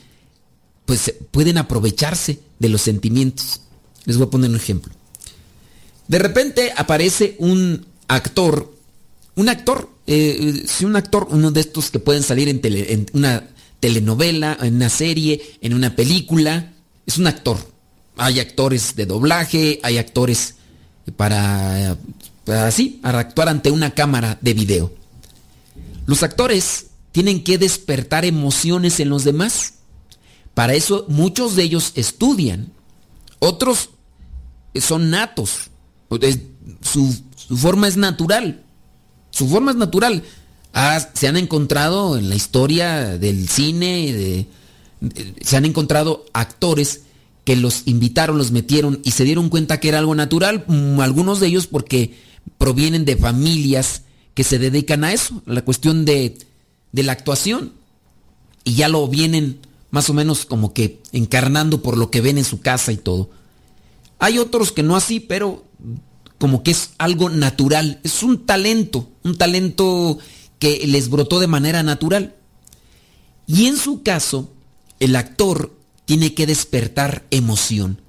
pues pueden aprovecharse de los sentimientos. Les voy a poner un ejemplo. De repente aparece un actor, un actor, eh, si un actor, uno de estos que pueden salir en, tele, en una telenovela, en una serie, en una película, es un actor. Hay actores de doblaje, hay actores para, para así, para actuar ante una cámara de video. Los actores tienen que despertar emociones en los demás. Para eso muchos de ellos estudian, otros son natos, su, su forma es natural, su forma es natural. Ah, se han encontrado en la historia del cine, de, de, se han encontrado actores que los invitaron, los metieron y se dieron cuenta que era algo natural, algunos de ellos porque provienen de familias que se dedican a eso, a la cuestión de, de la actuación, y ya lo vienen más o menos como que encarnando por lo que ven en su casa y todo. Hay otros que no así, pero como que es algo natural. Es un talento, un talento que les brotó de manera natural. Y en su caso, el actor tiene que despertar emoción.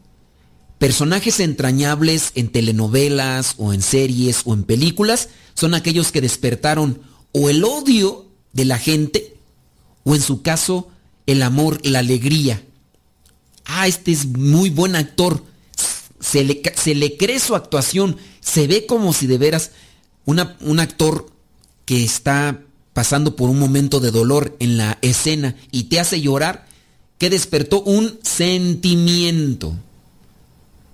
Personajes entrañables en telenovelas o en series o en películas son aquellos que despertaron o el odio de la gente o en su caso el amor, la alegría. Ah, este es muy buen actor. Se le, se le cree su actuación. Se ve como si de veras una, un actor que está pasando por un momento de dolor en la escena y te hace llorar, que despertó un sentimiento.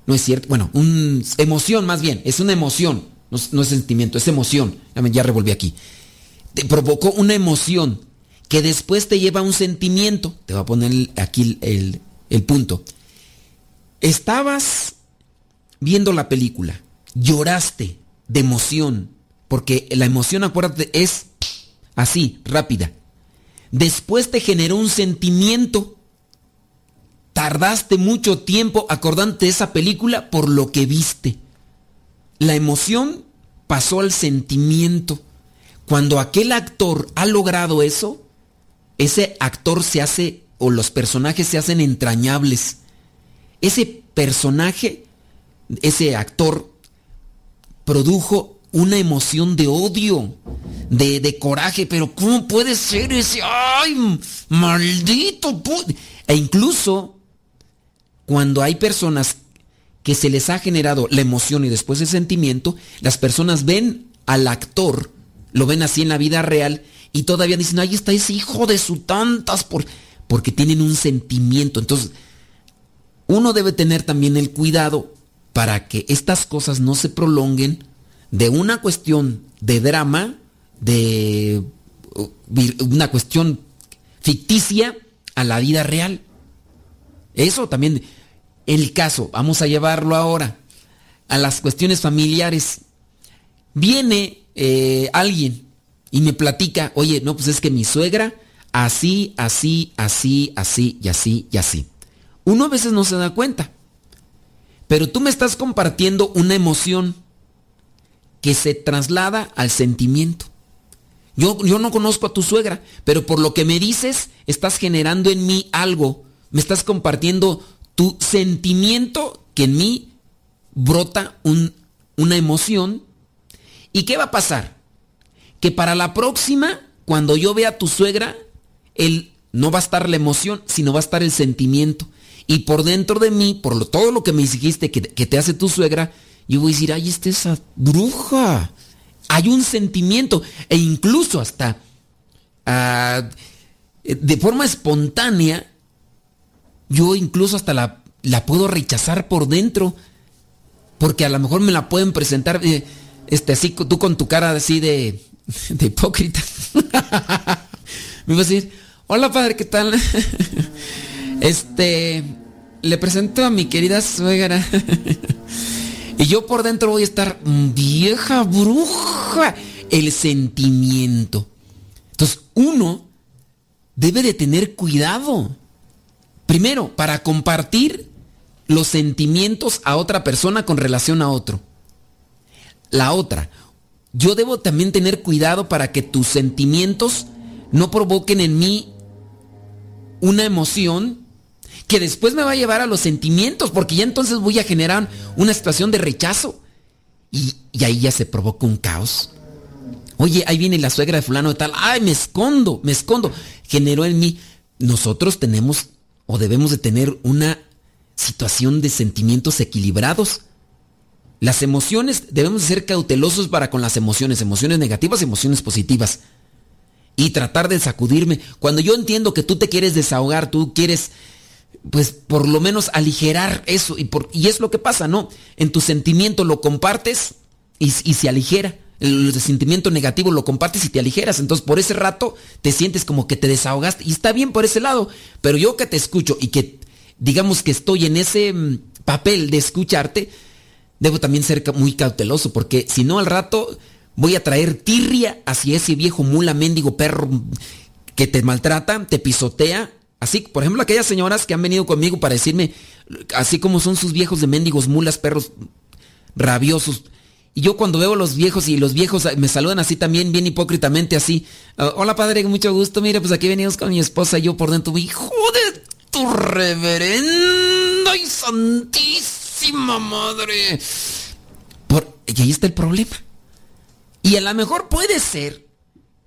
No es cierto. Bueno, una emoción más bien. Es una emoción. No, no es sentimiento, es emoción. Ya revolví aquí. Te provocó una emoción que después te lleva a un sentimiento. Te voy a poner aquí el, el, el punto. Estabas viendo la película, lloraste de emoción, porque la emoción, acuérdate, es así, rápida. Después te generó un sentimiento. Tardaste mucho tiempo acordándote de esa película por lo que viste. La emoción pasó al sentimiento. Cuando aquel actor ha logrado eso, ese actor se hace, o los personajes se hacen entrañables. Ese personaje, ese actor, produjo una emoción de odio, de, de coraje. Pero ¿cómo puede ser ese? ¡Ay, maldito! E incluso, cuando hay personas que se les ha generado la emoción y después el sentimiento, las personas ven al actor, lo ven así en la vida real, y todavía dicen, ahí está ese hijo de su tantas, por... porque tienen un sentimiento. Entonces, uno debe tener también el cuidado para que estas cosas no se prolonguen de una cuestión de drama, de una cuestión ficticia a la vida real. Eso también, el caso, vamos a llevarlo ahora a las cuestiones familiares. Viene eh, alguien y me platica, oye, no, pues es que mi suegra, así, así, así, así, y así, y así. Uno a veces no se da cuenta, pero tú me estás compartiendo una emoción que se traslada al sentimiento. Yo, yo no conozco a tu suegra, pero por lo que me dices, estás generando en mí algo. Me estás compartiendo tu sentimiento que en mí brota un, una emoción. ¿Y qué va a pasar? Que para la próxima, cuando yo vea a tu suegra, él, no va a estar la emoción, sino va a estar el sentimiento. Y por dentro de mí, por lo, todo lo que me dijiste que, que te hace tu suegra, yo voy a decir, ay, esta es esa bruja. Hay un sentimiento. E incluso hasta uh, de forma espontánea, yo incluso hasta la, la puedo rechazar por dentro. Porque a lo mejor me la pueden presentar eh, este, así, tú con tu cara así de, de hipócrita. Me vas a decir, hola padre, ¿qué tal? Este, le presento a mi querida suegra. Y yo por dentro voy a estar, vieja bruja, el sentimiento. Entonces, uno debe de tener cuidado. Primero, para compartir los sentimientos a otra persona con relación a otro. La otra, yo debo también tener cuidado para que tus sentimientos no provoquen en mí una emoción que después me va a llevar a los sentimientos, porque ya entonces voy a generar una situación de rechazo y, y ahí ya se provoca un caos. Oye, ahí viene la suegra de fulano de tal, ay, me escondo, me escondo. Generó en mí, nosotros tenemos o debemos de tener una situación de sentimientos equilibrados. Las emociones, debemos de ser cautelosos para con las emociones, emociones negativas, emociones positivas. Y tratar de sacudirme. Cuando yo entiendo que tú te quieres desahogar, tú quieres, pues, por lo menos aligerar eso. Y, por, y es lo que pasa, ¿no? En tu sentimiento lo compartes y, y se aligera. El, el sentimiento negativo lo compartes y te aligeras. Entonces, por ese rato, te sientes como que te desahogaste. Y está bien por ese lado. Pero yo que te escucho y que, digamos que estoy en ese papel de escucharte, debo también ser muy cauteloso. Porque si no, al rato voy a traer tirria hacia ese viejo mula, mendigo perro que te maltrata, te pisotea. Así, por ejemplo, aquellas señoras que han venido conmigo para decirme, así como son sus viejos de mendigos, mulas, perros rabiosos. Y yo cuando veo a los viejos y los viejos me saludan así también, bien hipócritamente así. Uh, Hola padre, mucho gusto, mira, pues aquí venimos con mi esposa y yo por dentro. Hijo de tu reverenda y santísima madre. Por, y ahí está el problema. Y a lo mejor puede ser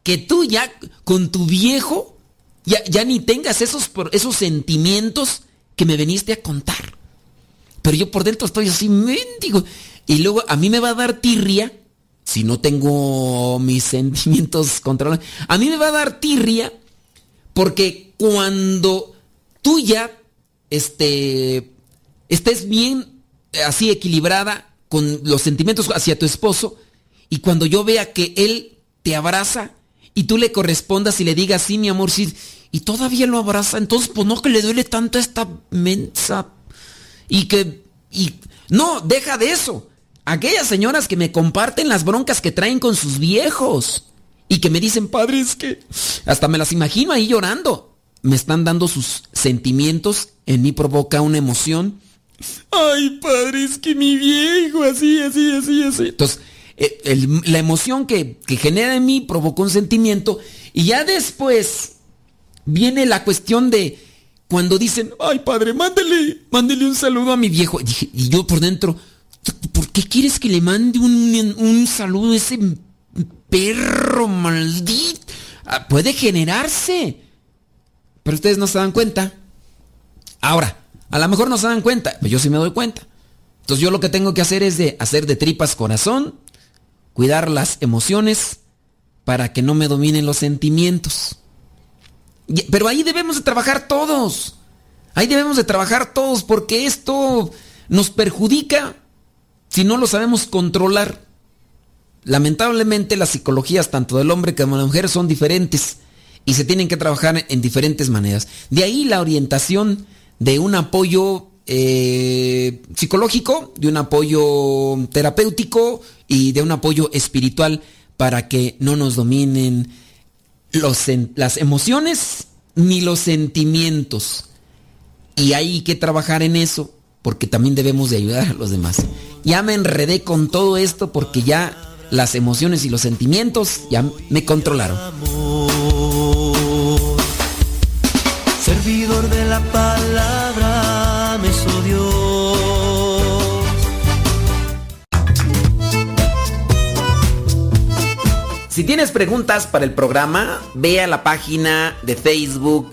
que tú ya con tu viejo ya, ya ni tengas esos, esos sentimientos que me veniste a contar. Pero yo por dentro estoy así, mendigo. Y luego a mí me va a dar tirria, si no tengo mis sentimientos controlados, a mí me va a dar tirria porque cuando tú ya este, estés bien así equilibrada con los sentimientos hacia tu esposo, y cuando yo vea que él te abraza y tú le correspondas y le digas, sí, mi amor, sí, y todavía lo abraza, entonces pues no que le duele tanto a esta mensa. Y que, y no, deja de eso. Aquellas señoras que me comparten las broncas que traen con sus viejos y que me dicen, padre, es que hasta me las imagino ahí llorando. Me están dando sus sentimientos, en mí provoca una emoción. Ay, padre, es que mi viejo, así, así, así, así. Entonces, El, el, la emoción que, que genera en mí provocó un sentimiento y ya después viene la cuestión de cuando dicen, ay padre, mándele, mándele un saludo a mi viejo. Y, y yo por dentro, ¿por qué quieres que le mande un, un saludo a ese perro maldito? Ah, puede generarse. Pero ustedes no se dan cuenta. Ahora, a lo mejor no se dan cuenta, pero yo sí me doy cuenta. Entonces yo lo que tengo que hacer es de hacer de tripas corazón, cuidar las emociones para que no me dominen los sentimientos. Pero ahí debemos de trabajar todos. Ahí debemos de trabajar todos porque esto nos perjudica si no lo sabemos controlar. Lamentablemente las psicologías tanto del hombre como de la mujer son diferentes y se tienen que trabajar en diferentes maneras. De ahí la orientación de un apoyo eh, psicológico, de un apoyo terapéutico y de un apoyo espiritual para que no nos dominen los, las emociones ni los sentimientos. Y hay que trabajar en eso porque también debemos de ayudar a los demás. Ya me enredé con todo esto porque ya las emociones y los sentimientos ya me controlaron. Amor, servidor de la palabra, me soy Dios. Si tienes preguntas para el programa, ve a la página de Facebook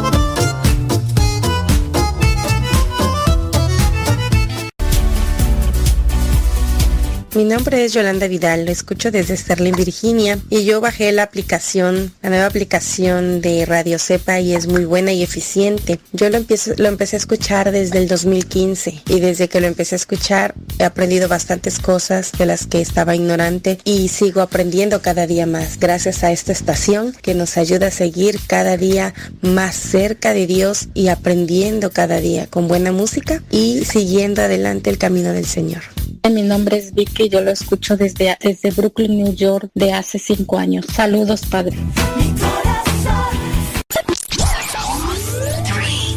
Mi nombre es Yolanda Vidal, lo escucho desde Sterling, Virginia, y yo bajé la aplicación, la nueva aplicación de Radio SEPA y es muy buena y eficiente. Yo lo, empiezo, lo empecé a escuchar desde el dos mil quince y desde que lo empecé a escuchar he aprendido bastantes cosas de las que estaba ignorante y sigo aprendiendo cada día más gracias a esta estación que nos ayuda a seguir cada día más cerca de Dios y aprendiendo cada día con buena música y siguiendo adelante el camino del Señor. Mi nombre es Vicky. Que yo lo escucho desde, desde Brooklyn, New York, de hace cinco años. Saludos, padre. Mi corazón. Three,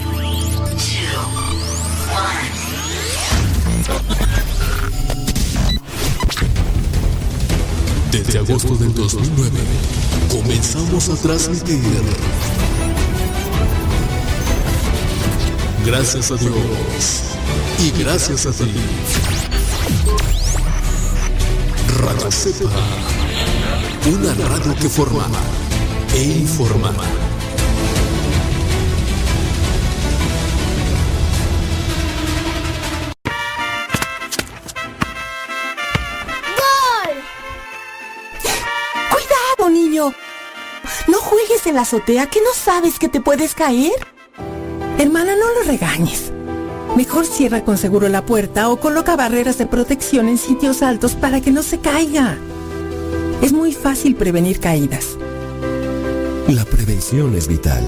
two, desde agosto del dos mil nueve, comenzamos a transmitir. Gracias a Dios y gracias a ti. Radio SEPA, una radio que forma e informa. ¡Gol! ¡Cuidado, niño! No juegues en la azotea, que no sabes que te puedes caer. Hermana, no lo regañes. Mejor cierra con seguro la puerta o coloca barreras de protección en sitios altos para que no se caiga. Es muy fácil prevenir caídas. La prevención es vital.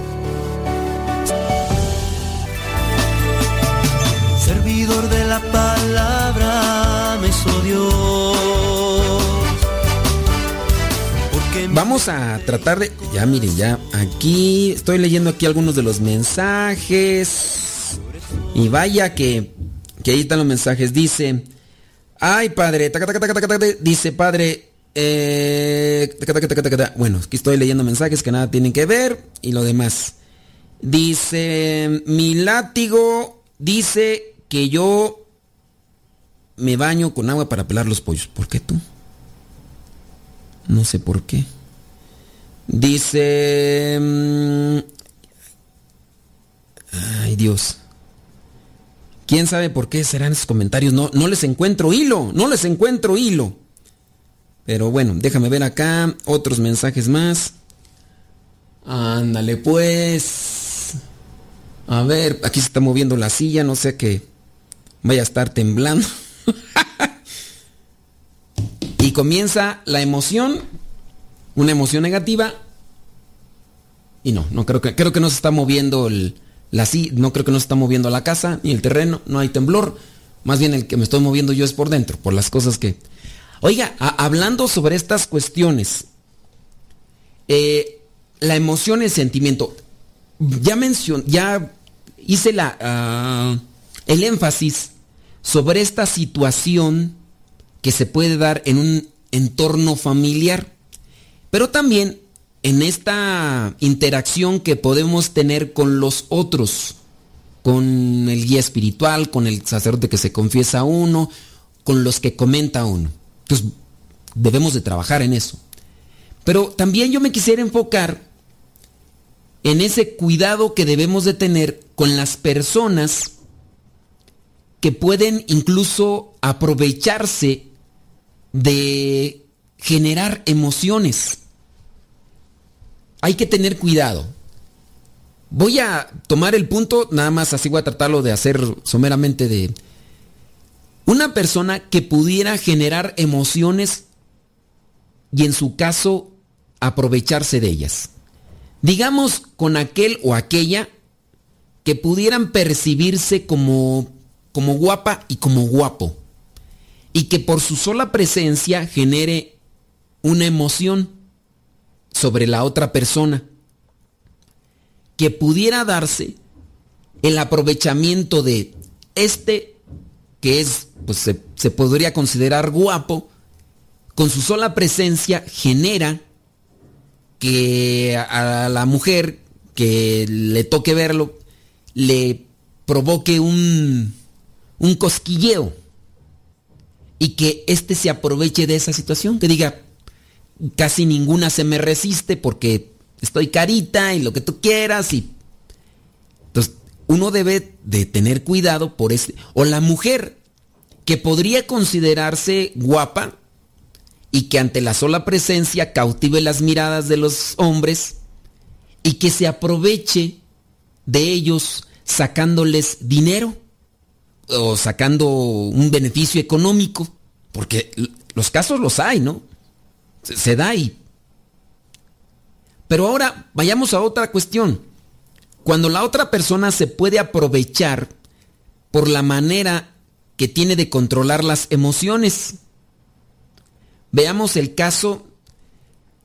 Servidor de la palabra, me soy Dios. Porque vamos a tratar de... Ya miren, ya aquí estoy leyendo aquí algunos de los mensajes. Y vaya que, que ahí están los mensajes. Dice, ay padre, taca, taca, taca, taca, taca, dice padre, eh, taca, taca, taca, taca, taca. Bueno, aquí estoy leyendo mensajes que nada tienen que ver y lo demás. Dice, mi látigo dice que yo me baño con agua para pelar los pollos. ¿Por qué tú? No sé por qué. Dice, mmm, ay Dios. ¿Quién sabe por qué serán esos comentarios? No, no les encuentro hilo, no les encuentro hilo. Pero bueno, déjame ver acá otros mensajes más. Ándale pues. A ver, aquí se está moviendo la silla, no sé qué. Vaya a estar temblando. Y comienza la emoción, una emoción negativa. Y no, no creo que, creo que no se está moviendo el... La sí, no creo que no se está moviendo la casa ni el terreno, no hay temblor. Más bien el que me estoy moviendo yo es por dentro, por las cosas que... Oiga, a, hablando sobre estas cuestiones, eh, la emoción, el sentimiento, ya mencioné, ya hice la, uh, el énfasis sobre esta situación que se puede dar en un entorno familiar, pero también en esta interacción que podemos tener con los otros, con el guía espiritual, con el sacerdote que se confiesa a uno, con los que comenta uno. Entonces, debemos de trabajar en eso. Pero también yo me quisiera enfocar en ese cuidado que debemos de tener con las personas que pueden incluso aprovecharse de generar emociones. Hay que tener cuidado. Voy a tomar el punto, nada más así voy a tratarlo de hacer someramente de... Una persona que pudiera generar emociones y en su caso aprovecharse de ellas. Digamos con aquel o aquella que pudieran percibirse como, como guapa y como guapo. Y que por su sola presencia genere una emoción sobre la otra persona. Que pudiera darse el aprovechamiento de este que es, pues se, se podría considerar guapo, con su sola presencia genera que a la mujer que le toque verlo le provoque un, un cosquilleo y que éste se aproveche de esa situación, que diga, casi ninguna se me resiste porque estoy carita y lo que tú quieras y... Uno debe de tener cuidado por este. O la mujer que podría considerarse guapa y que ante la sola presencia cautive las miradas de los hombres y que se aproveche de ellos sacándoles dinero o sacando un beneficio económico. Porque los casos los hay, ¿no? Se, se da ahí. Pero ahora vayamos a otra cuestión. Cuando la otra persona se puede aprovechar por la manera que tiene de controlar las emociones. Veamos el caso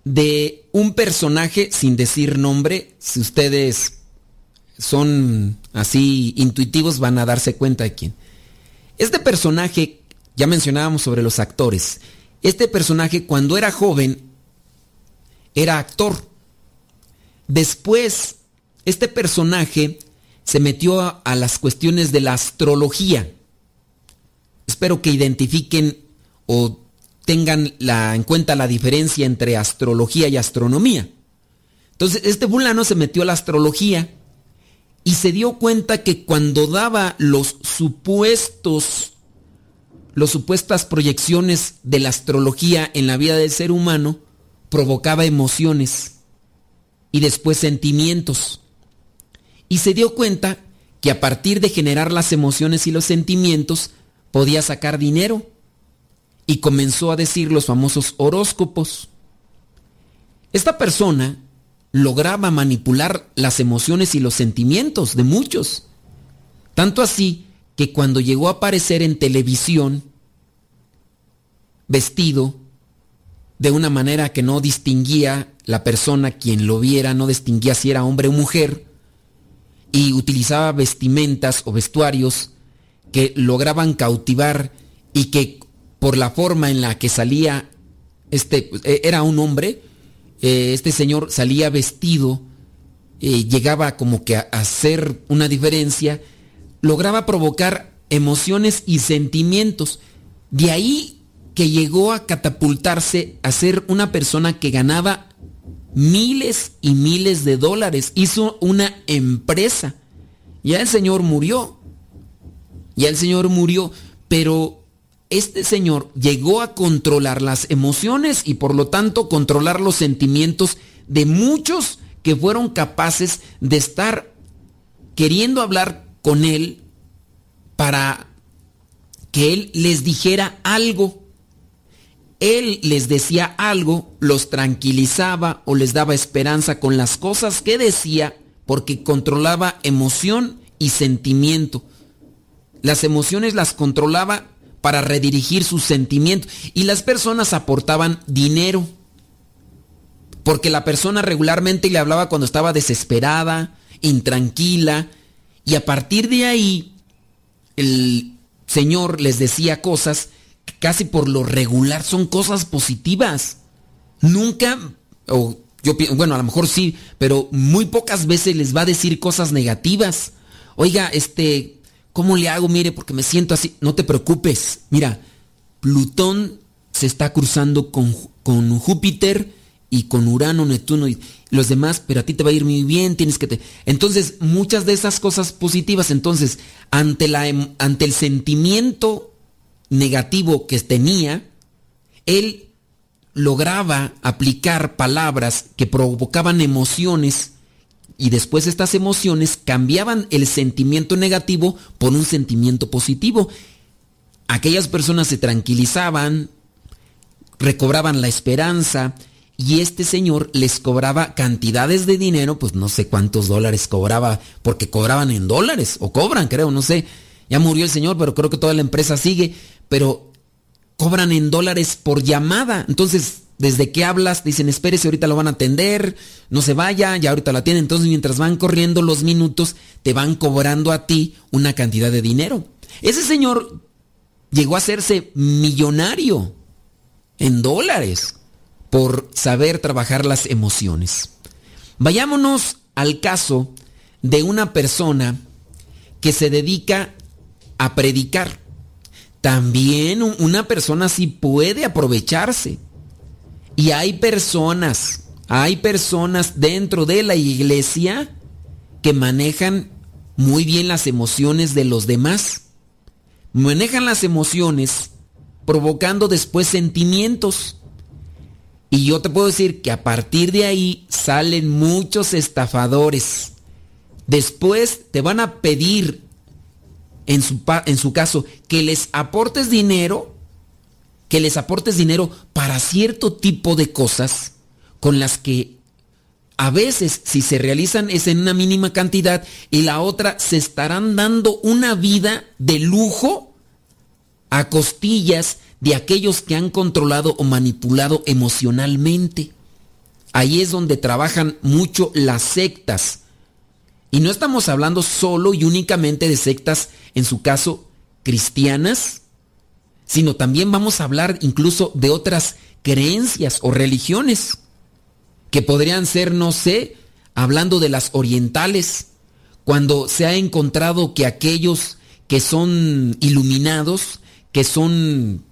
de un personaje, sin decir nombre, si ustedes son así intuitivos van a darse cuenta de quién. Este personaje, ya mencionábamos sobre los actores, este personaje cuando era joven era actor. Después... Este personaje se metió a, a las cuestiones de la astrología. Espero que identifiquen o tengan la, en cuenta la diferencia entre astrología y astronomía. Entonces, este fulano se metió a la astrología y se dio cuenta que cuando daba los supuestos, las supuestas proyecciones de la astrología en la vida del ser humano, provocaba emociones y después sentimientos. Y se dio cuenta que a partir de generar las emociones y los sentimientos podía sacar dinero. Y comenzó a decir los famosos horóscopos. Esta persona lograba manipular las emociones y los sentimientos de muchos. Tanto así que cuando llegó a aparecer en televisión, vestido de una manera que no distinguía la persona, quien lo viera, no distinguía si era hombre o mujer, y utilizaba vestimentas o vestuarios que lograban cautivar y que por la forma en la que salía, este era un hombre, eh, este señor salía vestido, eh, llegaba como que a hacer una diferencia, lograba provocar emociones y sentimientos. De ahí que llegó a catapultarse a ser una persona que ganaba miles y miles de dólares. Hizo una empresa. Ya el señor murió. Ya el señor murió. Pero este señor llegó a controlar las emociones y por lo tanto controlar los sentimientos de muchos que fueron capaces de estar queriendo hablar con él para que él les dijera algo. Él les decía algo, los tranquilizaba o les daba esperanza con las cosas que decía porque controlaba emoción y sentimiento. Las emociones las controlaba para redirigir sus sentimientos y las personas aportaban dinero. Porque la persona regularmente le hablaba cuando estaba desesperada, intranquila y a partir de ahí el señor les decía cosas casi por lo regular son cosas positivas. Nunca, o yo bueno, a lo mejor sí, pero muy pocas veces les va a decir cosas negativas. Oiga, este, ¿cómo le hago? Mire, porque me siento así. No te preocupes. Mira, Plutón se está cruzando con, con Júpiter y con Urano, Neptuno y los demás, pero a ti te va a ir muy bien, tienes que te... Entonces, muchas de esas cosas positivas, entonces, ante la, ante el sentimiento negativo que tenía, él lograba aplicar palabras que provocaban emociones y después estas emociones cambiaban el sentimiento negativo por un sentimiento positivo. Aquellas personas se tranquilizaban, recobraban la esperanza, y este señor les cobraba cantidades de dinero, pues no sé cuántos dólares cobraba, porque cobraban en dólares, o cobran, creo, no sé. Ya murió el señor, pero creo que toda la empresa sigue, pero cobran en dólares por llamada. Entonces, desde que hablas, dicen, espérese, ahorita lo van a atender, no se vaya, ya ahorita lo atienden. Entonces, mientras van corriendo los minutos, te van cobrando a ti una cantidad de dinero. Ese señor llegó a hacerse millonario en dólares por saber trabajar las emociones. Vayámonos al caso de una persona que se dedica a predicar. También una persona sí puede aprovecharse. Y hay personas, hay personas dentro de la iglesia que manejan muy bien las emociones de los demás. Manejan las emociones provocando después sentimientos. Y yo te puedo decir que a partir de ahí salen muchos estafadores. Después te van a pedir, en su, en su caso, que les aportes dinero, que les aportes dinero para cierto tipo de cosas con las que a veces, si se realizan, es en una mínima cantidad, y la otra se estarán dando una vida de lujo a costillas de aquellos que han controlado o manipulado emocionalmente. Ahí es donde trabajan mucho las sectas. Y no estamos hablando solo y únicamente de sectas, en su caso, cristianas, sino también vamos a hablar incluso de otras creencias o religiones, que podrían ser, no sé, hablando de las orientales, cuando se ha encontrado que aquellos que son iluminados, que son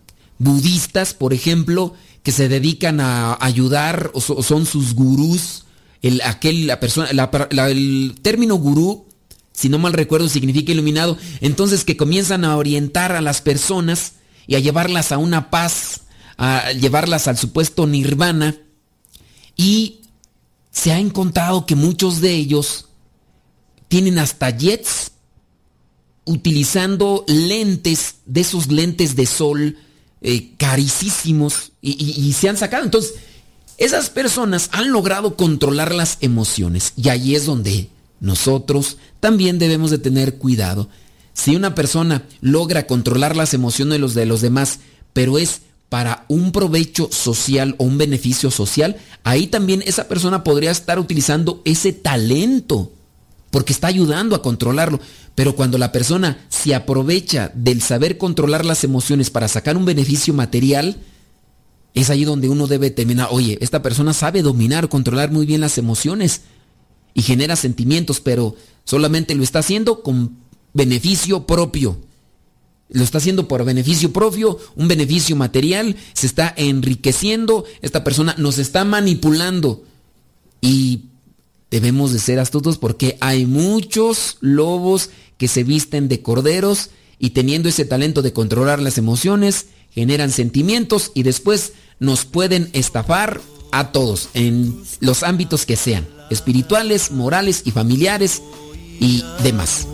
budistas, por ejemplo, que se dedican a ayudar, o son sus gurús. El, aquel, la persona, la, la, el término gurú, si no mal recuerdo, significa iluminado. Entonces, que comienzan a orientar a las personas y a llevarlas a una paz, a llevarlas al supuesto nirvana. Y se ha encontrado que muchos de ellos tienen hasta jets, utilizando lentes, de esos lentes de sol, Eh, carísimos, y, y, y se han sacado. Entonces, esas personas han logrado controlar las emociones, y ahí es donde nosotros también debemos de tener cuidado. Si una persona logra controlar las emociones de los, de los demás, pero es para un provecho social o un beneficio social, ahí también esa persona podría estar utilizando ese talento, porque está ayudando a controlarlo. Pero cuando la persona se aprovecha del saber controlar las emociones para sacar un beneficio material, es ahí donde uno debe determinar, oye, esta persona sabe dominar, controlar muy bien las emociones y genera sentimientos, pero solamente lo está haciendo con beneficio propio. Lo está haciendo por beneficio propio, un beneficio material, se está enriqueciendo, esta persona nos está manipulando. Y debemos de ser astutos, porque hay muchos lobos que se visten de corderos y, teniendo ese talento de controlar las emociones, generan sentimientos y después nos pueden estafar a todos en los ámbitos que sean, espirituales, morales y familiares y demás.